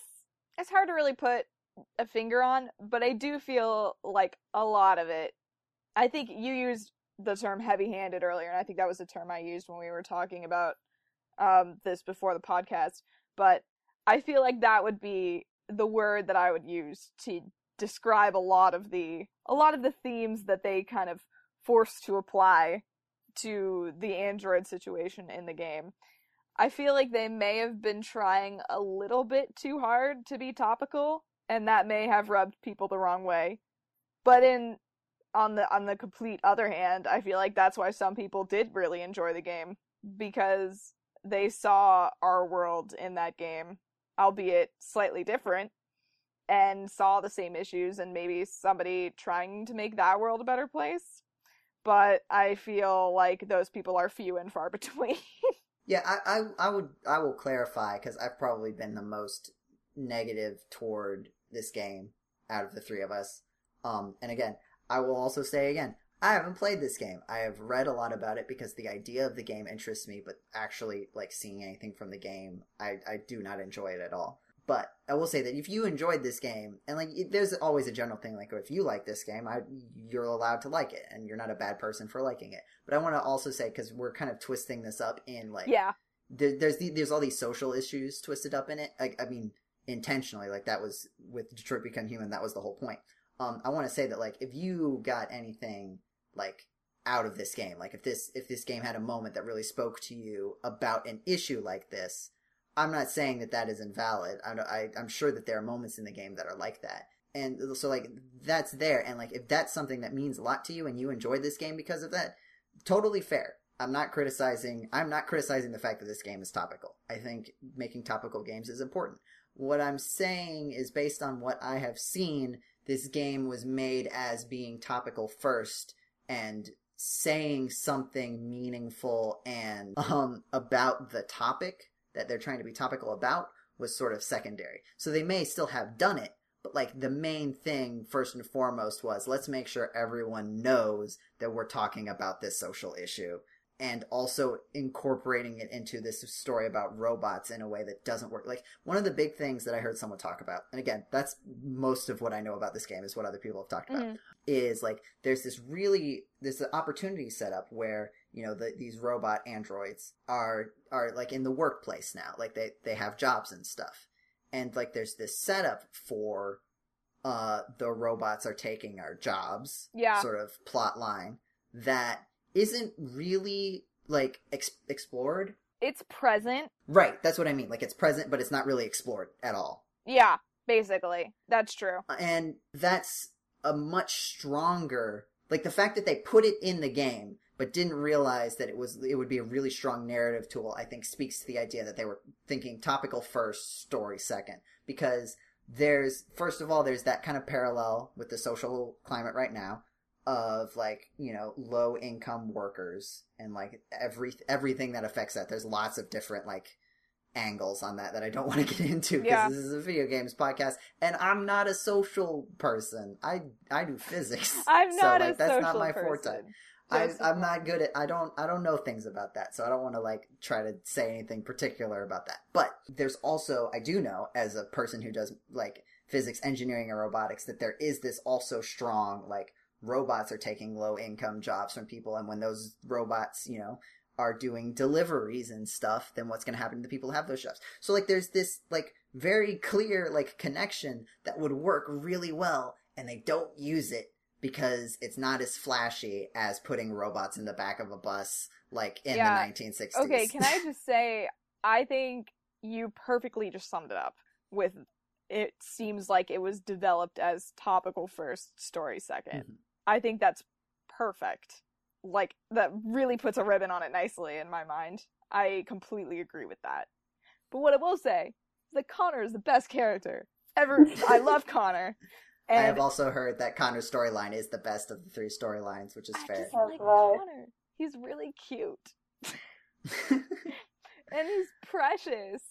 it's hard to really put a finger on, but I do feel like a lot of it, I think you used the term heavy-handed earlier, and I think that was the term I used when we were talking about um this before the podcast, but I feel like that would be the word that I would use to describe a lot of the a lot of the themes that they kind of forced to apply to the Android situation in the game. I feel like they may have been trying a little bit too hard to be topical, and that may have rubbed people the wrong way. But in on the on the complete other hand, I feel like that's why some people did really enjoy the game, because they saw our world in that game, albeit slightly different, and saw the same issues and maybe somebody trying to make that world a better place. But I feel like those people are few and far between. Yeah, I, I, I would, I will clarify, because I've probably been the most negative toward this game out of the three of us. Um, and again, I will also say again, I haven't played this game. I have read a lot about it because the idea of the game interests me, but actually, like, seeing anything from the game, I, I do not enjoy it at all. But I will say that if you enjoyed this game, and, like, it, there's always a general thing, like, if you like this game, I, you're allowed to like it, and you're not a bad person for liking it. But I want to also say, because we're kind of twisting this up in, like, yeah, there, there's the, there's all these social issues twisted up in it. Like, I mean, intentionally, like, that was, with Detroit Become Human, that was the whole point. Um, I want to say that, like, if you got anything, like, out of this game, like, if this, if this game had a moment that really spoke to you about an issue like this, I'm not saying that that is invalid. I, I, I'm sure that there are moments in the game that are like that. And so, like, that's there. And, like, if that's something that means a lot to you and you enjoy this game because of that, totally fair. I'm not criticizing, I'm not criticizing the fact that this game is topical. I think making topical games is important. What I'm saying is, based on what I have seen, this game was made as being topical first and saying something meaningful and um, about the topic that they're trying to be topical about was sort of secondary. So they may still have done it, but, like, the main thing first and foremost was, let's make sure everyone knows that we're talking about this social issue, and also incorporating it into this story about robots in a way that doesn't work. Like, one of the big things that I heard someone talk about, and again, that's most of what I know about this game is what other people have talked about, mm-hmm. is, like, there's this really, this opportunity set up where, you know, the, these robot androids are, are like in the workplace now. Like, they, they have jobs and stuff. And, like, there's this setup for, uh, the robots are taking our jobs. Yeah. Sort of plot line that isn't really, like, ex- explored. It's present. Right. That's what I mean. Like, it's present, but it's not really explored at all. Yeah. Basically. That's true. And that's a much stronger, like, the fact that they put it in the game, but didn't realize that it was, it would be a really strong narrative tool, I think speaks to the idea that they were thinking topical first, story second. Because there's, first of all, there's that kind of parallel with the social climate right now of, like, you know, low income workers and, like, every, everything that affects that. There's lots of different, like, angles on that that I don't want to get into because yeah. This is a video games podcast and I'm not a social person. I, I do physics. I'm not so, like, a that's social not my person. Forte. I, I'm not good at, I don't, I don't know things about that. So I don't want to, like, try to say anything particular about that. But there's also, I do know as a person who does, like, physics, engineering, and robotics, that there is this also strong, like, robots are taking low income jobs from people. And when those robots, you know, are doing deliveries and stuff, then what's going to happen to the people who have those jobs? So, like, there's this, like, very clear, like, connection that would work really well. And they don't use it, because it's not as flashy as putting robots in the back of a bus, like, in yeah. the nineteen sixties. Okay, can I just say, I think you perfectly just summed it up with, it seems like it was developed as topical first, story second. Mm-hmm. I think that's perfect. Like, that really puts a ribbon on it nicely in my mind. I completely agree with that. But what I will say is that Connor is the best character ever. I love Connor. And I have also heard that Connor's storyline is the best of the three storylines, which is I fair. I just like Connor. He's really cute. And he's precious.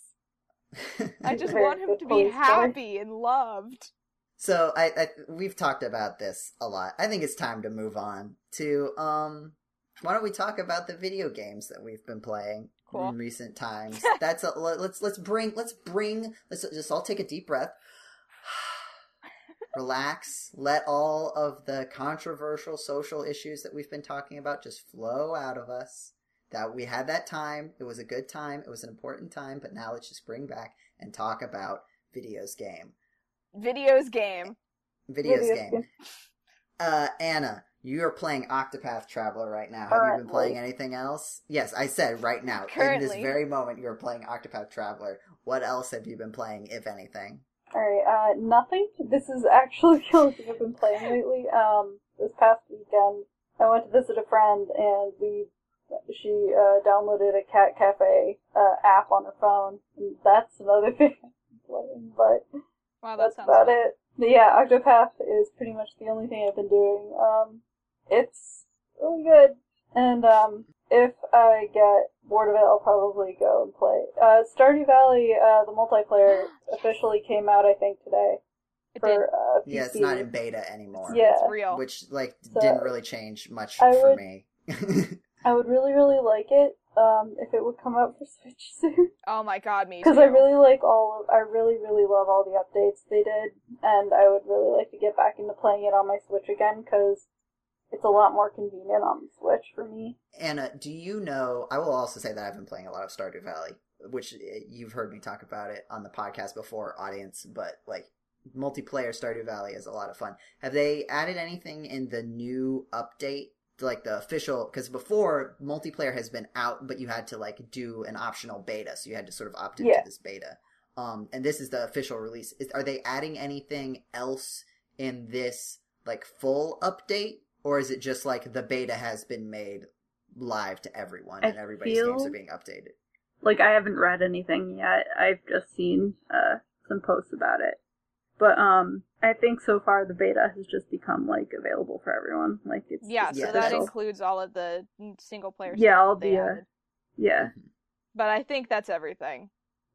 I just want him to be happy and loved. So I, I we've talked about this a lot. I think it's time to move on to um why don't we talk about the video games that we've been playing cool. in recent times. That's a, let's let's bring let's bring let's just all take a deep breath. Relax, let all of the controversial social issues that we've been talking about just flow out of us. That we had that time, it was a good time, it was an important time, but now let's just bring back and talk about videos game. Videos game. Videos, videos game. game. Uh, Anna, you are playing Octopath Traveler right now. Have uh, you been playing anything else? Yes, I said right now. Currently. In this very moment, you are playing Octopath Traveler. What else have you been playing, if anything? Alright, uh, nothing. This is actually the only thing I've been playing lately. Um, this past weekend, I went to visit a friend, and we, she, uh, downloaded a Cat Cafe, uh, app on her phone. And that's another thing I'm playing, but Wow, that that's sounds about fun. it. But yeah, Octopath is pretty much the only thing I've been doing. Um, it's really good, and um, if I get bored of it, I'll probably go and play. Uh, Stardew Valley, uh, the multiplayer officially came out, I think, today. It for, uh, P C. Yeah, it's not in beta anymore. Yeah, it's real. Which like so didn't really change much I for would, me. I would really, really like it. Um, if it would come out for Switch soon. Oh my god, me too. Because I really like all of, I really, really love all the updates they did, and I would really like to get back into playing it on my Switch again, because it's a lot more convenient on the Switch for me. Anna, do you know, I will also say that I've been playing a lot of Stardew Valley, which you've heard me talk about it on the podcast before, audience, but like, multiplayer Stardew Valley is a lot of fun. Have they added anything in the new update? Like the official, because before multiplayer has been out, but you had to like do an optional beta, so you had to sort of opt into yeah. this beta. Um, and this is the official release. Is, are they adding anything else in this like full update, or is it just like the beta has been made live to everyone and I everybody's games are being updated? Like I haven't read anything yet. I've just seen uh, some posts about it. But um, I think so far the beta has just become like available for everyone. Like it's yeah, so yeah. that includes all of the single player yeah, stuff. Yeah, all the uh, yeah. But I think that's everything.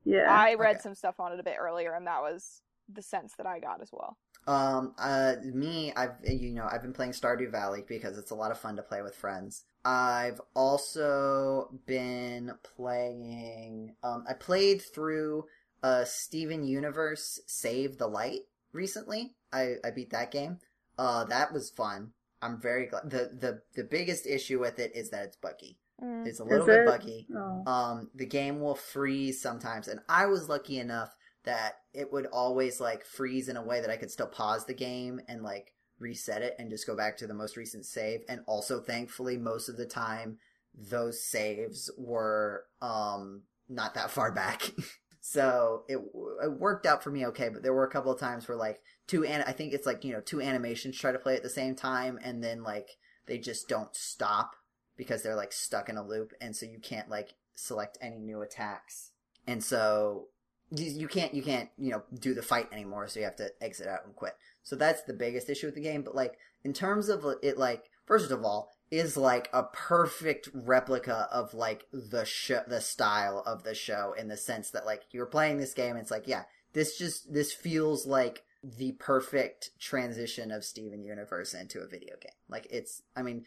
Yeah, I read okay. some stuff on it a bit earlier, and that was the sense that I got as well. Um, uh, me, I've you know I've been playing Stardew Valley because it's a lot of fun to play with friends. I've also been playing. Um, I played through. Uh, Steven Universe Save the Light recently. I, I beat that game. Uh, that was fun. I'm very glad. The, the, the biggest issue with it is that it's buggy. Mm. It's a little is bit it? buggy. Oh. Um, the game will freeze sometimes, and I was lucky enough that it would always like freeze in a way that I could still pause the game and like reset it and just go back to the most recent save. And also, thankfully, most of the time those saves were um not that far back. So it, it worked out for me okay, but there were a couple of times where like two, an- I think it's like, you know, two animations try to play at the same time, and then like they just don't stop because they're like stuck in a loop, and so you can't like select any new attacks. And so you, you can't, you can't, you know, do the fight anymore, so you have to exit out and quit. So that's the biggest issue with the game, but like in terms of it, like, first of all, is like a perfect replica of like the show, the style of the show, in the sense that like you're playing this game and it's like, yeah, this just, this feels like the perfect transition of Steven Universe into a video game. Like it's, I mean,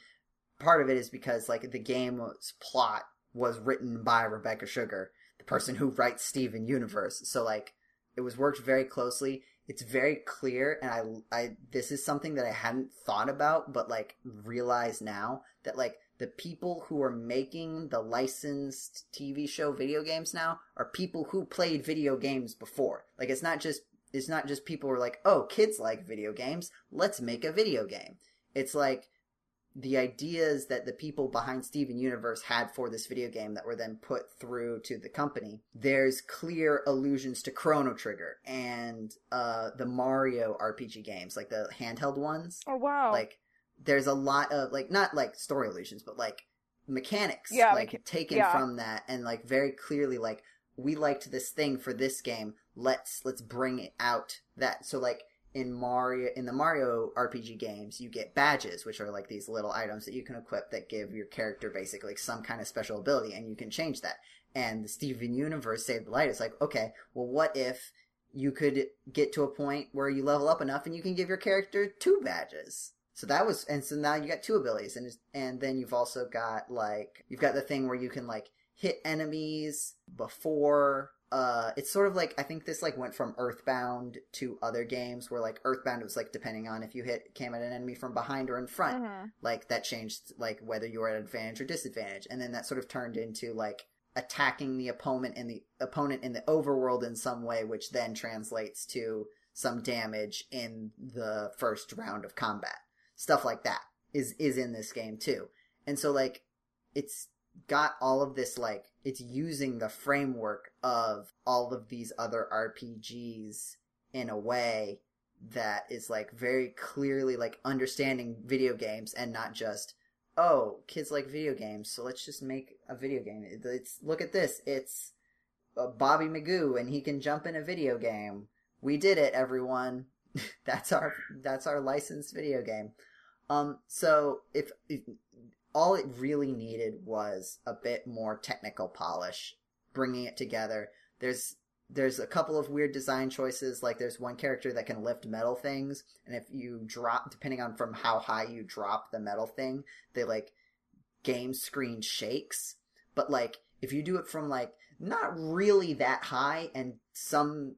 part of it is because like the game's plot was written by Rebecca Sugar, the person who writes Steven Universe. So like it was worked very closely. It's very clear, and I, I, this is something that I hadn't thought about, but, like, realize now, that, like, the people who are making the licensed T V show video games now are people who played video games before. Like, it's not just, it's not just people who are like, oh, kids like video games, let's make a video game. It's, like, the ideas that the people behind Steven Universe had for this video game that were then put through to the company. There's clear allusions to Chrono Trigger and uh, the Mario R P G games, like the handheld ones. Oh, wow. Like, there's a lot of, like, not, like, story allusions, but, like, mechanics, yeah, like, mecha- taken yeah. from that, and, like, very clearly, like, we liked this thing for this game, let's, let's bring it out that, so, like, In Mario, in the Mario R P G games, you get badges, which are like these little items that you can equip that give your character basically some kind of special ability, and you can change that. And the Steven Universe Save the Light is like, okay, well, what if you could get to a point where you level up enough and you can give your character two badges? So that was, and so now you got two abilities, and and then you've also got like, you've got the thing where you can like hit enemies before. Uh, it's sort of like, I think this like went from Earthbound to other games where like Earthbound was like depending on if you hit, came at an enemy from behind or in front, mm-hmm. like that changed like whether you were at advantage or disadvantage. And then that sort of turned into like attacking the opponent in the opponent in the overworld in some way, which then translates to some damage in the first round of combat. Stuff like that is, is in this game too. And so like, it's got all of this, like, it's using the framework of all of these other R P Gs in a way that is, like, very clearly, like, understanding video games and not just, oh, kids like video games, so let's just make a video game. It's, look at this, it's Bobby Magoo, and he can jump in a video game. we did it, everyone. That's our that's our licensed video game. Um, so if, if all it really needed was a bit more technical polish, bringing it together. There's there's a couple of weird design choices. Like there's one character that can lift metal things, and if you drop, depending on from how high you drop the metal thing, they like game screen shakes. But like if you do it from like not really that high and some.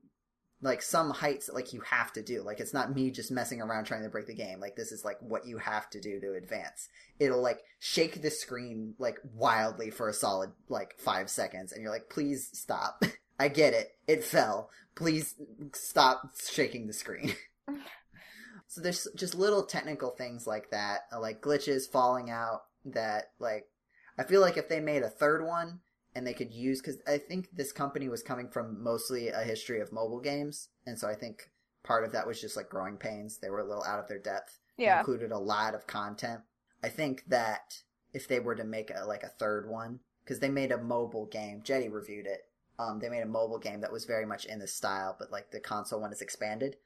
Like, some heights that, like, you have to do. Like, it's not me just messing around trying to break the game. Like, this is, like, what you have to do to advance. It'll, like, shake the screen, like, wildly for a solid, like, five seconds. And you're like, please stop. I get it. It fell. Please stop shaking the screen. So there's just little technical things like that. Like, glitches falling out that, like... I feel like if they made a third one... and they could use, because I think this company was coming from mostly a history of mobile games, and so I think part of that was just like growing pains. They were a little out of their depth. Yeah. They included a lot of content. I think that if they were to make a, like a third one, because they made a mobile game, Jetty reviewed it, um, they made a mobile game that was very much in this style, but like the console one is expanded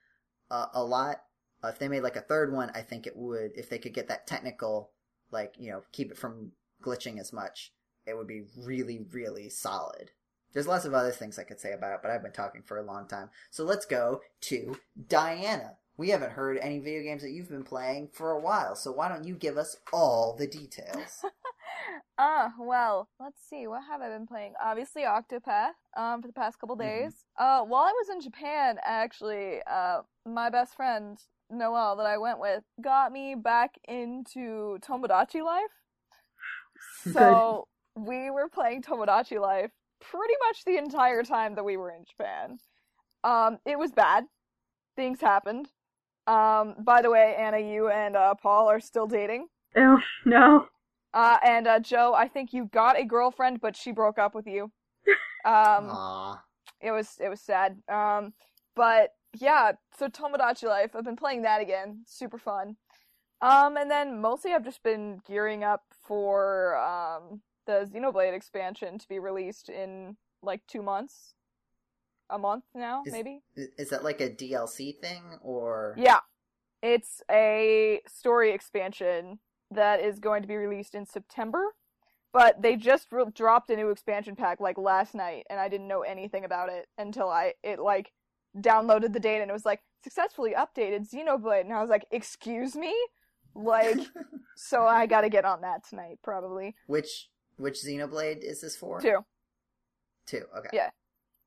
uh, a lot. Uh, if they made like a third one, I think it would, if they could get that technical, like, you know, keep it from glitching as much, it would be really, really solid. There's lots of other things I could say about it, but I've been talking for a long time. So let's go to Diana. We haven't heard any video games that you've been playing for a while, so why don't you give us all the details? Ah, uh, well, let's see. What have I been playing? Obviously, Octopath um, for the past couple days. Mm-hmm. Uh, while I was in Japan, actually, uh, my best friend, Noelle, that I went with, got me back into Tomodachi Life. So... we were playing Tomodachi Life pretty much the entire time that we were in Japan. Um, it was bad. Things happened. Um, by the way, Anna, you and uh, Paul are still dating. Oh, no. Uh, and uh, Joe, I think you got a girlfriend, but she broke up with you. Um, Aww. It was, it was sad. Um, but, yeah, so Tomodachi Life, I've been playing that again. Super fun. Um, and then mostly I've just been gearing up for... Um, the Xenoblade expansion to be released in, like, two months? A month now, is, maybe? Is that, like, a D L C thing, or...? Yeah. It's a story expansion that is going to be released in September, but they just re- dropped a new expansion pack, like, last night, and I didn't know anything about it until I, it, like, downloaded the data, and it was like, successfully updated Xenoblade, and I was like, excuse me? Like, so I gotta get on that tonight, probably. Which... Which Xenoblade is this for? Two. Two, okay. Yeah.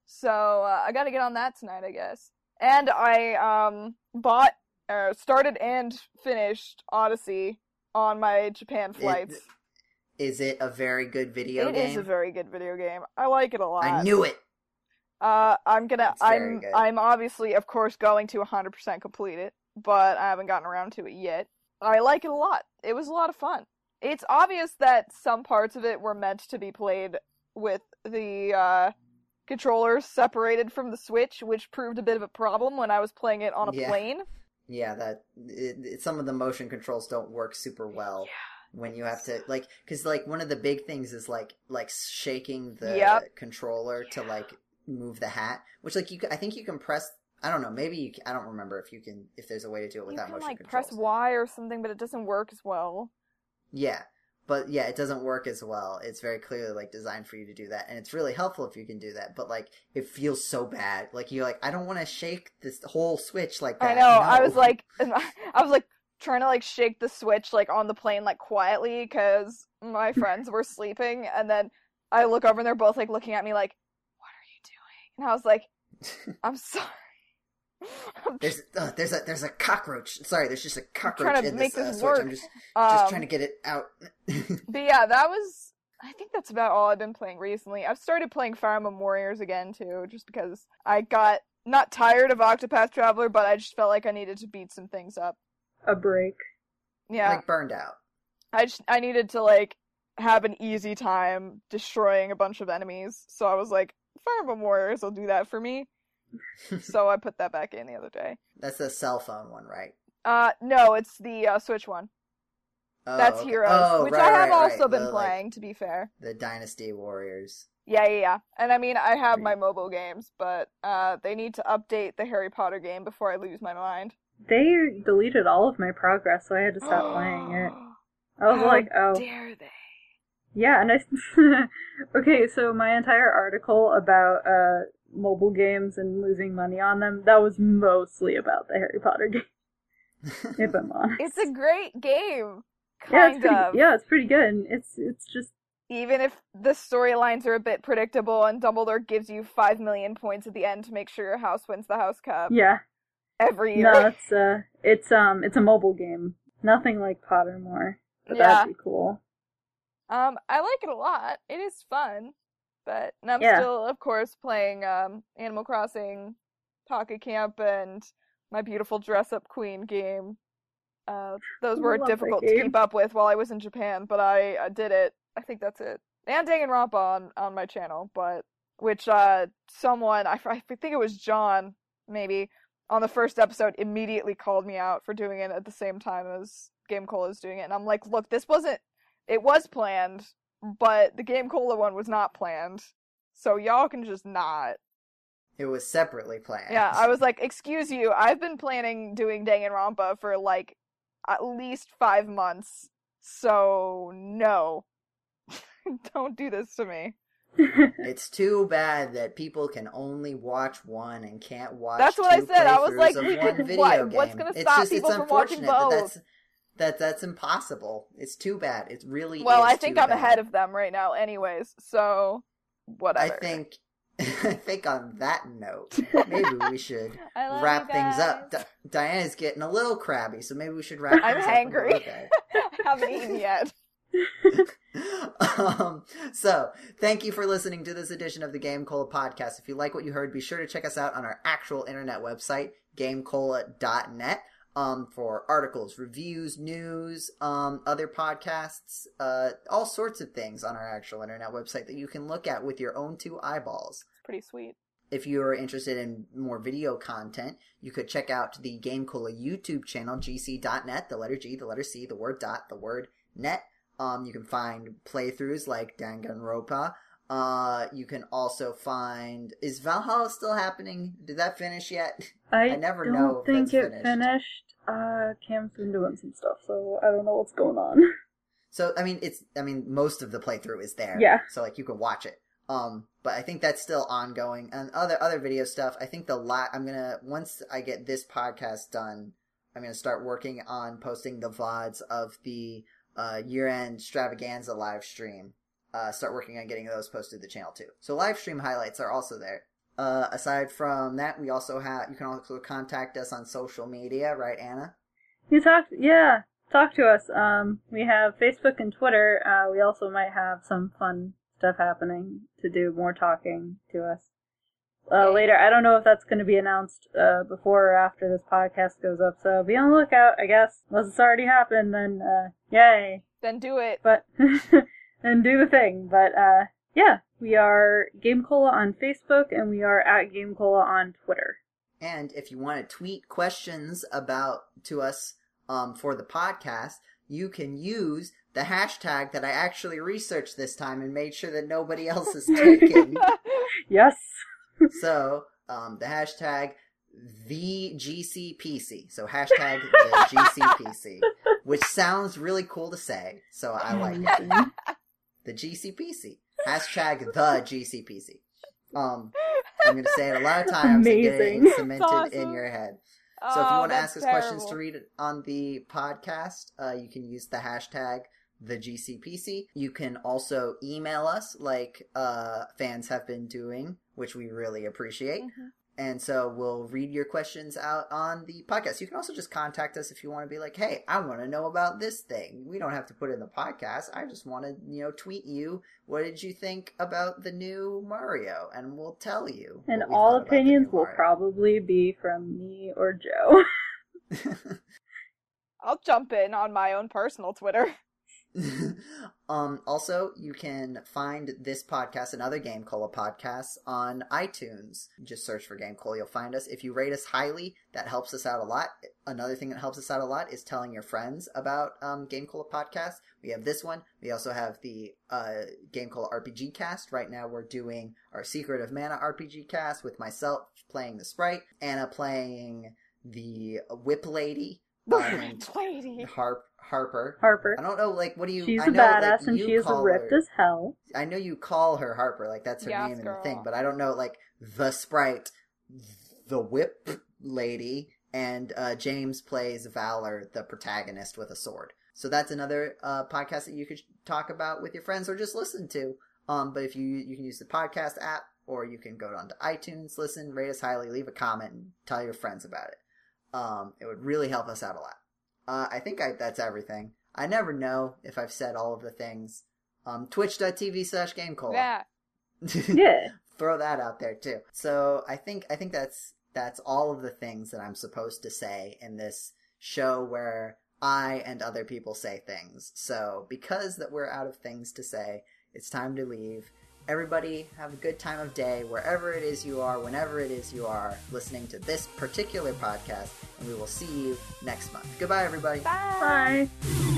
So, uh, I gotta get on that tonight, I guess. And I, um, bought, uh, started and finished Odyssey on my Japan flights. Is, is it a very good video it game? It is a very good video game. I like it a lot. I knew it! Uh, I'm gonna, it's I'm, I'm obviously, of course, going to one hundred percent complete it, but I haven't gotten around to it yet. I like it a lot. It was a lot of fun. It's obvious that some parts of it were meant to be played with the uh, controllers separated from the Switch, which proved a bit of a problem when I was playing it on a yeah. plane. Yeah, that it, it, some of the motion controls don't work super well yeah. when you have to like, because like one of the big things is like like shaking the yep. controller yeah. to like move the hat, which like you I think you can press. I don't know. Maybe you, I don't remember if you can if there's a way to do it without motion controls. You can like press Y or something, but it doesn't work as well. Yeah, but yeah, it doesn't work as well. It's very clearly, like, designed for you to do that, and it's really helpful if you can do that, but, like, it feels so bad. Like, you're like, I don't want to shake this whole Switch like that. I know, no. I was, like, I was, like, trying to, like, shake the Switch, like, on the plane, like, quietly, because my friends were sleeping, and then I look over, and they're both, like, looking at me, like, what are you doing? And I was, like, I'm sorry. there's uh, there's a there's a cockroach. Sorry, there's just a cockroach in this, uh, this Switch. I'm just, um, just trying to get it out. But yeah, that was. I think that's about all I've been playing recently. I've started playing Fire Emblem Warriors again too, just because I got not tired of Octopath Traveler, but I just felt like I needed to beat some things up. A break. Yeah. Like burned out. I just I needed to like have an easy time destroying a bunch of enemies, so I was like, Fire Emblem Warriors will do that for me. So I put that back in the other day. That's the cell phone one, right? Uh, no, it's the uh, Switch one. Oh, that's okay. Heroes, oh, which right, I have right, also right. been the, playing, like, to be fair. The Dynasty Warriors. Yeah, yeah, yeah. And I mean, I have my mobile games, but uh, they need to update the Harry Potter game before I lose my mind. They deleted all of my progress, so I had to stop playing it. I was How like, oh. dare they? Yeah, and I... okay, so my entire article about uh, mobile games and losing money on them, that was mostly about the Harry Potter game, if I'm honest. It's a great game, kind yeah, of. Pretty, yeah, it's pretty good, and it's, it's just... Even if the storylines are a bit predictable and Dumbledore gives you five million points at the end to make sure your house wins the House Cup. Yeah. Every year. No, it's, uh, it's, um, it's a mobile game. Nothing like Pottermore, but yeah. That'd be cool. Um, I like it a lot. It is fun, but and I'm yeah. still, of course, playing um, Animal Crossing, Pocket Camp, and my beautiful dress-up queen game. Uh, those were difficult to keep up with while I was in Japan, but I, I did it. I think that's it. And Danganronpa on, on my channel, but which uh, someone, I, I think it was John, maybe, on the first episode immediately called me out for doing it at the same time as GameCola is doing it, and I'm like, look, this wasn't... It was planned, but the GameCola one was not planned, so y'all can just not. It was separately planned. Yeah, I was like, excuse you, I've been planning doing Danganronpa for, like, at least five months, so no. Don't do this to me. It's too bad that people can only watch one and can't watch that's what two I said. I was like, what, what's going to stop just, people from watching both? That that's impossible. It's too bad. It really well, is Well, I think too I'm bad. ahead of them right now anyways, so whatever. I think I think on that note, maybe we should wrap things up. Di- Diana's getting a little crabby, so maybe we should wrap I'm things hangry. up. I'm hangry. I haven't eaten yet. um, so, thank you for listening to this edition of the GameCola podcast. If you like what you heard, be sure to check us out on our actual internet website, gamecola dot net. Um, for articles, reviews, news, um, other podcasts, uh, all sorts of things on our actual internet website that you can look at with your own two eyeballs. It's pretty sweet. If you're interested in more video content, you could check out the GameCola YouTube channel, G C dot net, the letter G, the letter C, the word dot, the word net. Um, you can find playthroughs like Danganronpa. Uh, you can also find... Is Valhalla still happening? Did that finish yet? I, I never don't know think if that's it finished. finished. Uh, Cam's been doing some stuff, so I don't know what's going on. So, I mean, it's... I mean, most of the playthrough is there. Yeah. So, like, you can watch it. Um, but I think that's still ongoing. And other other video stuff, I think the lot... I'm gonna... Once I get this podcast done, I'm gonna start working on posting the V O Ds of the uh, year-end extravaganza live stream. Uh, start working on getting those posted to the channel too. So live stream highlights are also there. Uh, aside from that, we also have, you can also contact us on social media, right, Anna? You talk, yeah, talk to us. Um, we have Facebook and Twitter. Uh, we also might have some fun stuff happening to do more talking to us uh, later. I don't know if that's going to be announced uh, before or after this podcast goes up. So be on the lookout, I guess. Unless it's already happened, then uh, yay. Then do it. But... And do the thing, but, uh, yeah, we are GameCola on Facebook, and we are at GameCola on Twitter. And if you want to tweet questions about, to us, um, for the podcast, you can use the hashtag that I actually researched this time and made sure that nobody else is taking. Yes. So, um, the hashtag the G C P C. So hashtag the G C P C, which sounds really cool to say, so I like it. The G C P C. Hashtag the G C P C. Um, I'm going to say it a lot of times and get it cemented awesome. in your head. So oh, if you want to ask us terrible. questions to read on the podcast, uh, you can use the hashtag the G C P C. You can also email us like uh, fans have been doing, which we really appreciate. Mm-hmm. And so we'll read your questions out on the podcast. You can also just contact us if you want to be like, hey, I want to know about this thing. We don't have to put it in the podcast. I just want to, you know, tweet you. What did you think about the new Mario? And we'll tell you. And all opinions will probably be from me or Joe. I'll jump in on my own personal Twitter. um, also, you can find this podcast and other GameCola podcasts on iTunes. Just search for GameCola, you'll find us. If you rate us highly, that helps us out a lot. Another thing that helps us out a lot is telling your friends about um, GameCola podcasts. We have this one. We also have the uh, GameCola R P G cast. Right now we're doing our Secret of Mana R P G cast with myself playing the Sprite, Anna playing the Whip Lady. Um, lady. Harp, Harper. Harper. I don't know, like, what do you... She's I know, a badass like, and she is ripped her, as hell. I know you call her Harper, like, that's her yes, name girl. and the thing, but I don't know, like, the Sprite, the Whip Lady, and uh, James plays Valor, the protagonist, with a sword. So that's another uh, podcast that you could talk about with your friends or just listen to. Um, but if you, you can use the podcast app, or you can go on to iTunes, listen, rate us highly, leave a comment, and tell your friends about it. Um, it would really help us out a lot. Uh, I think I, that's everything. I never know if I've said all of the things. Um, twitch.tv slash GameCola. Yeah. yeah. Throw that out there too. So I think, I think that's, that's all of the things that I'm supposed to say in this show where I and other people say things. So because that we're out of things to say, it's time to leave. Everybody have a good time of day, wherever it is you are, whenever it is you are listening to this particular podcast, and we will see you next month. Goodbye, everybody. Bye. Bye.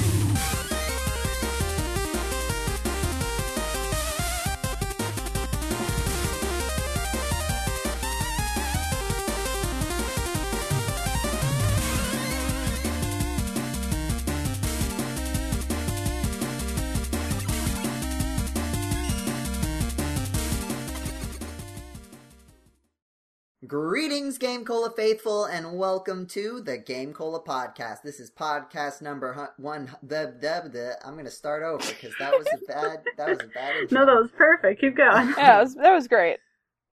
Greetings, GameCola faithful, and welcome to the GameCola podcast. This is podcast number one. The, the, the I'm going to start over because that was a bad. That was a bad intro. No, that was perfect. Keep going. Yeah, that was, that was great.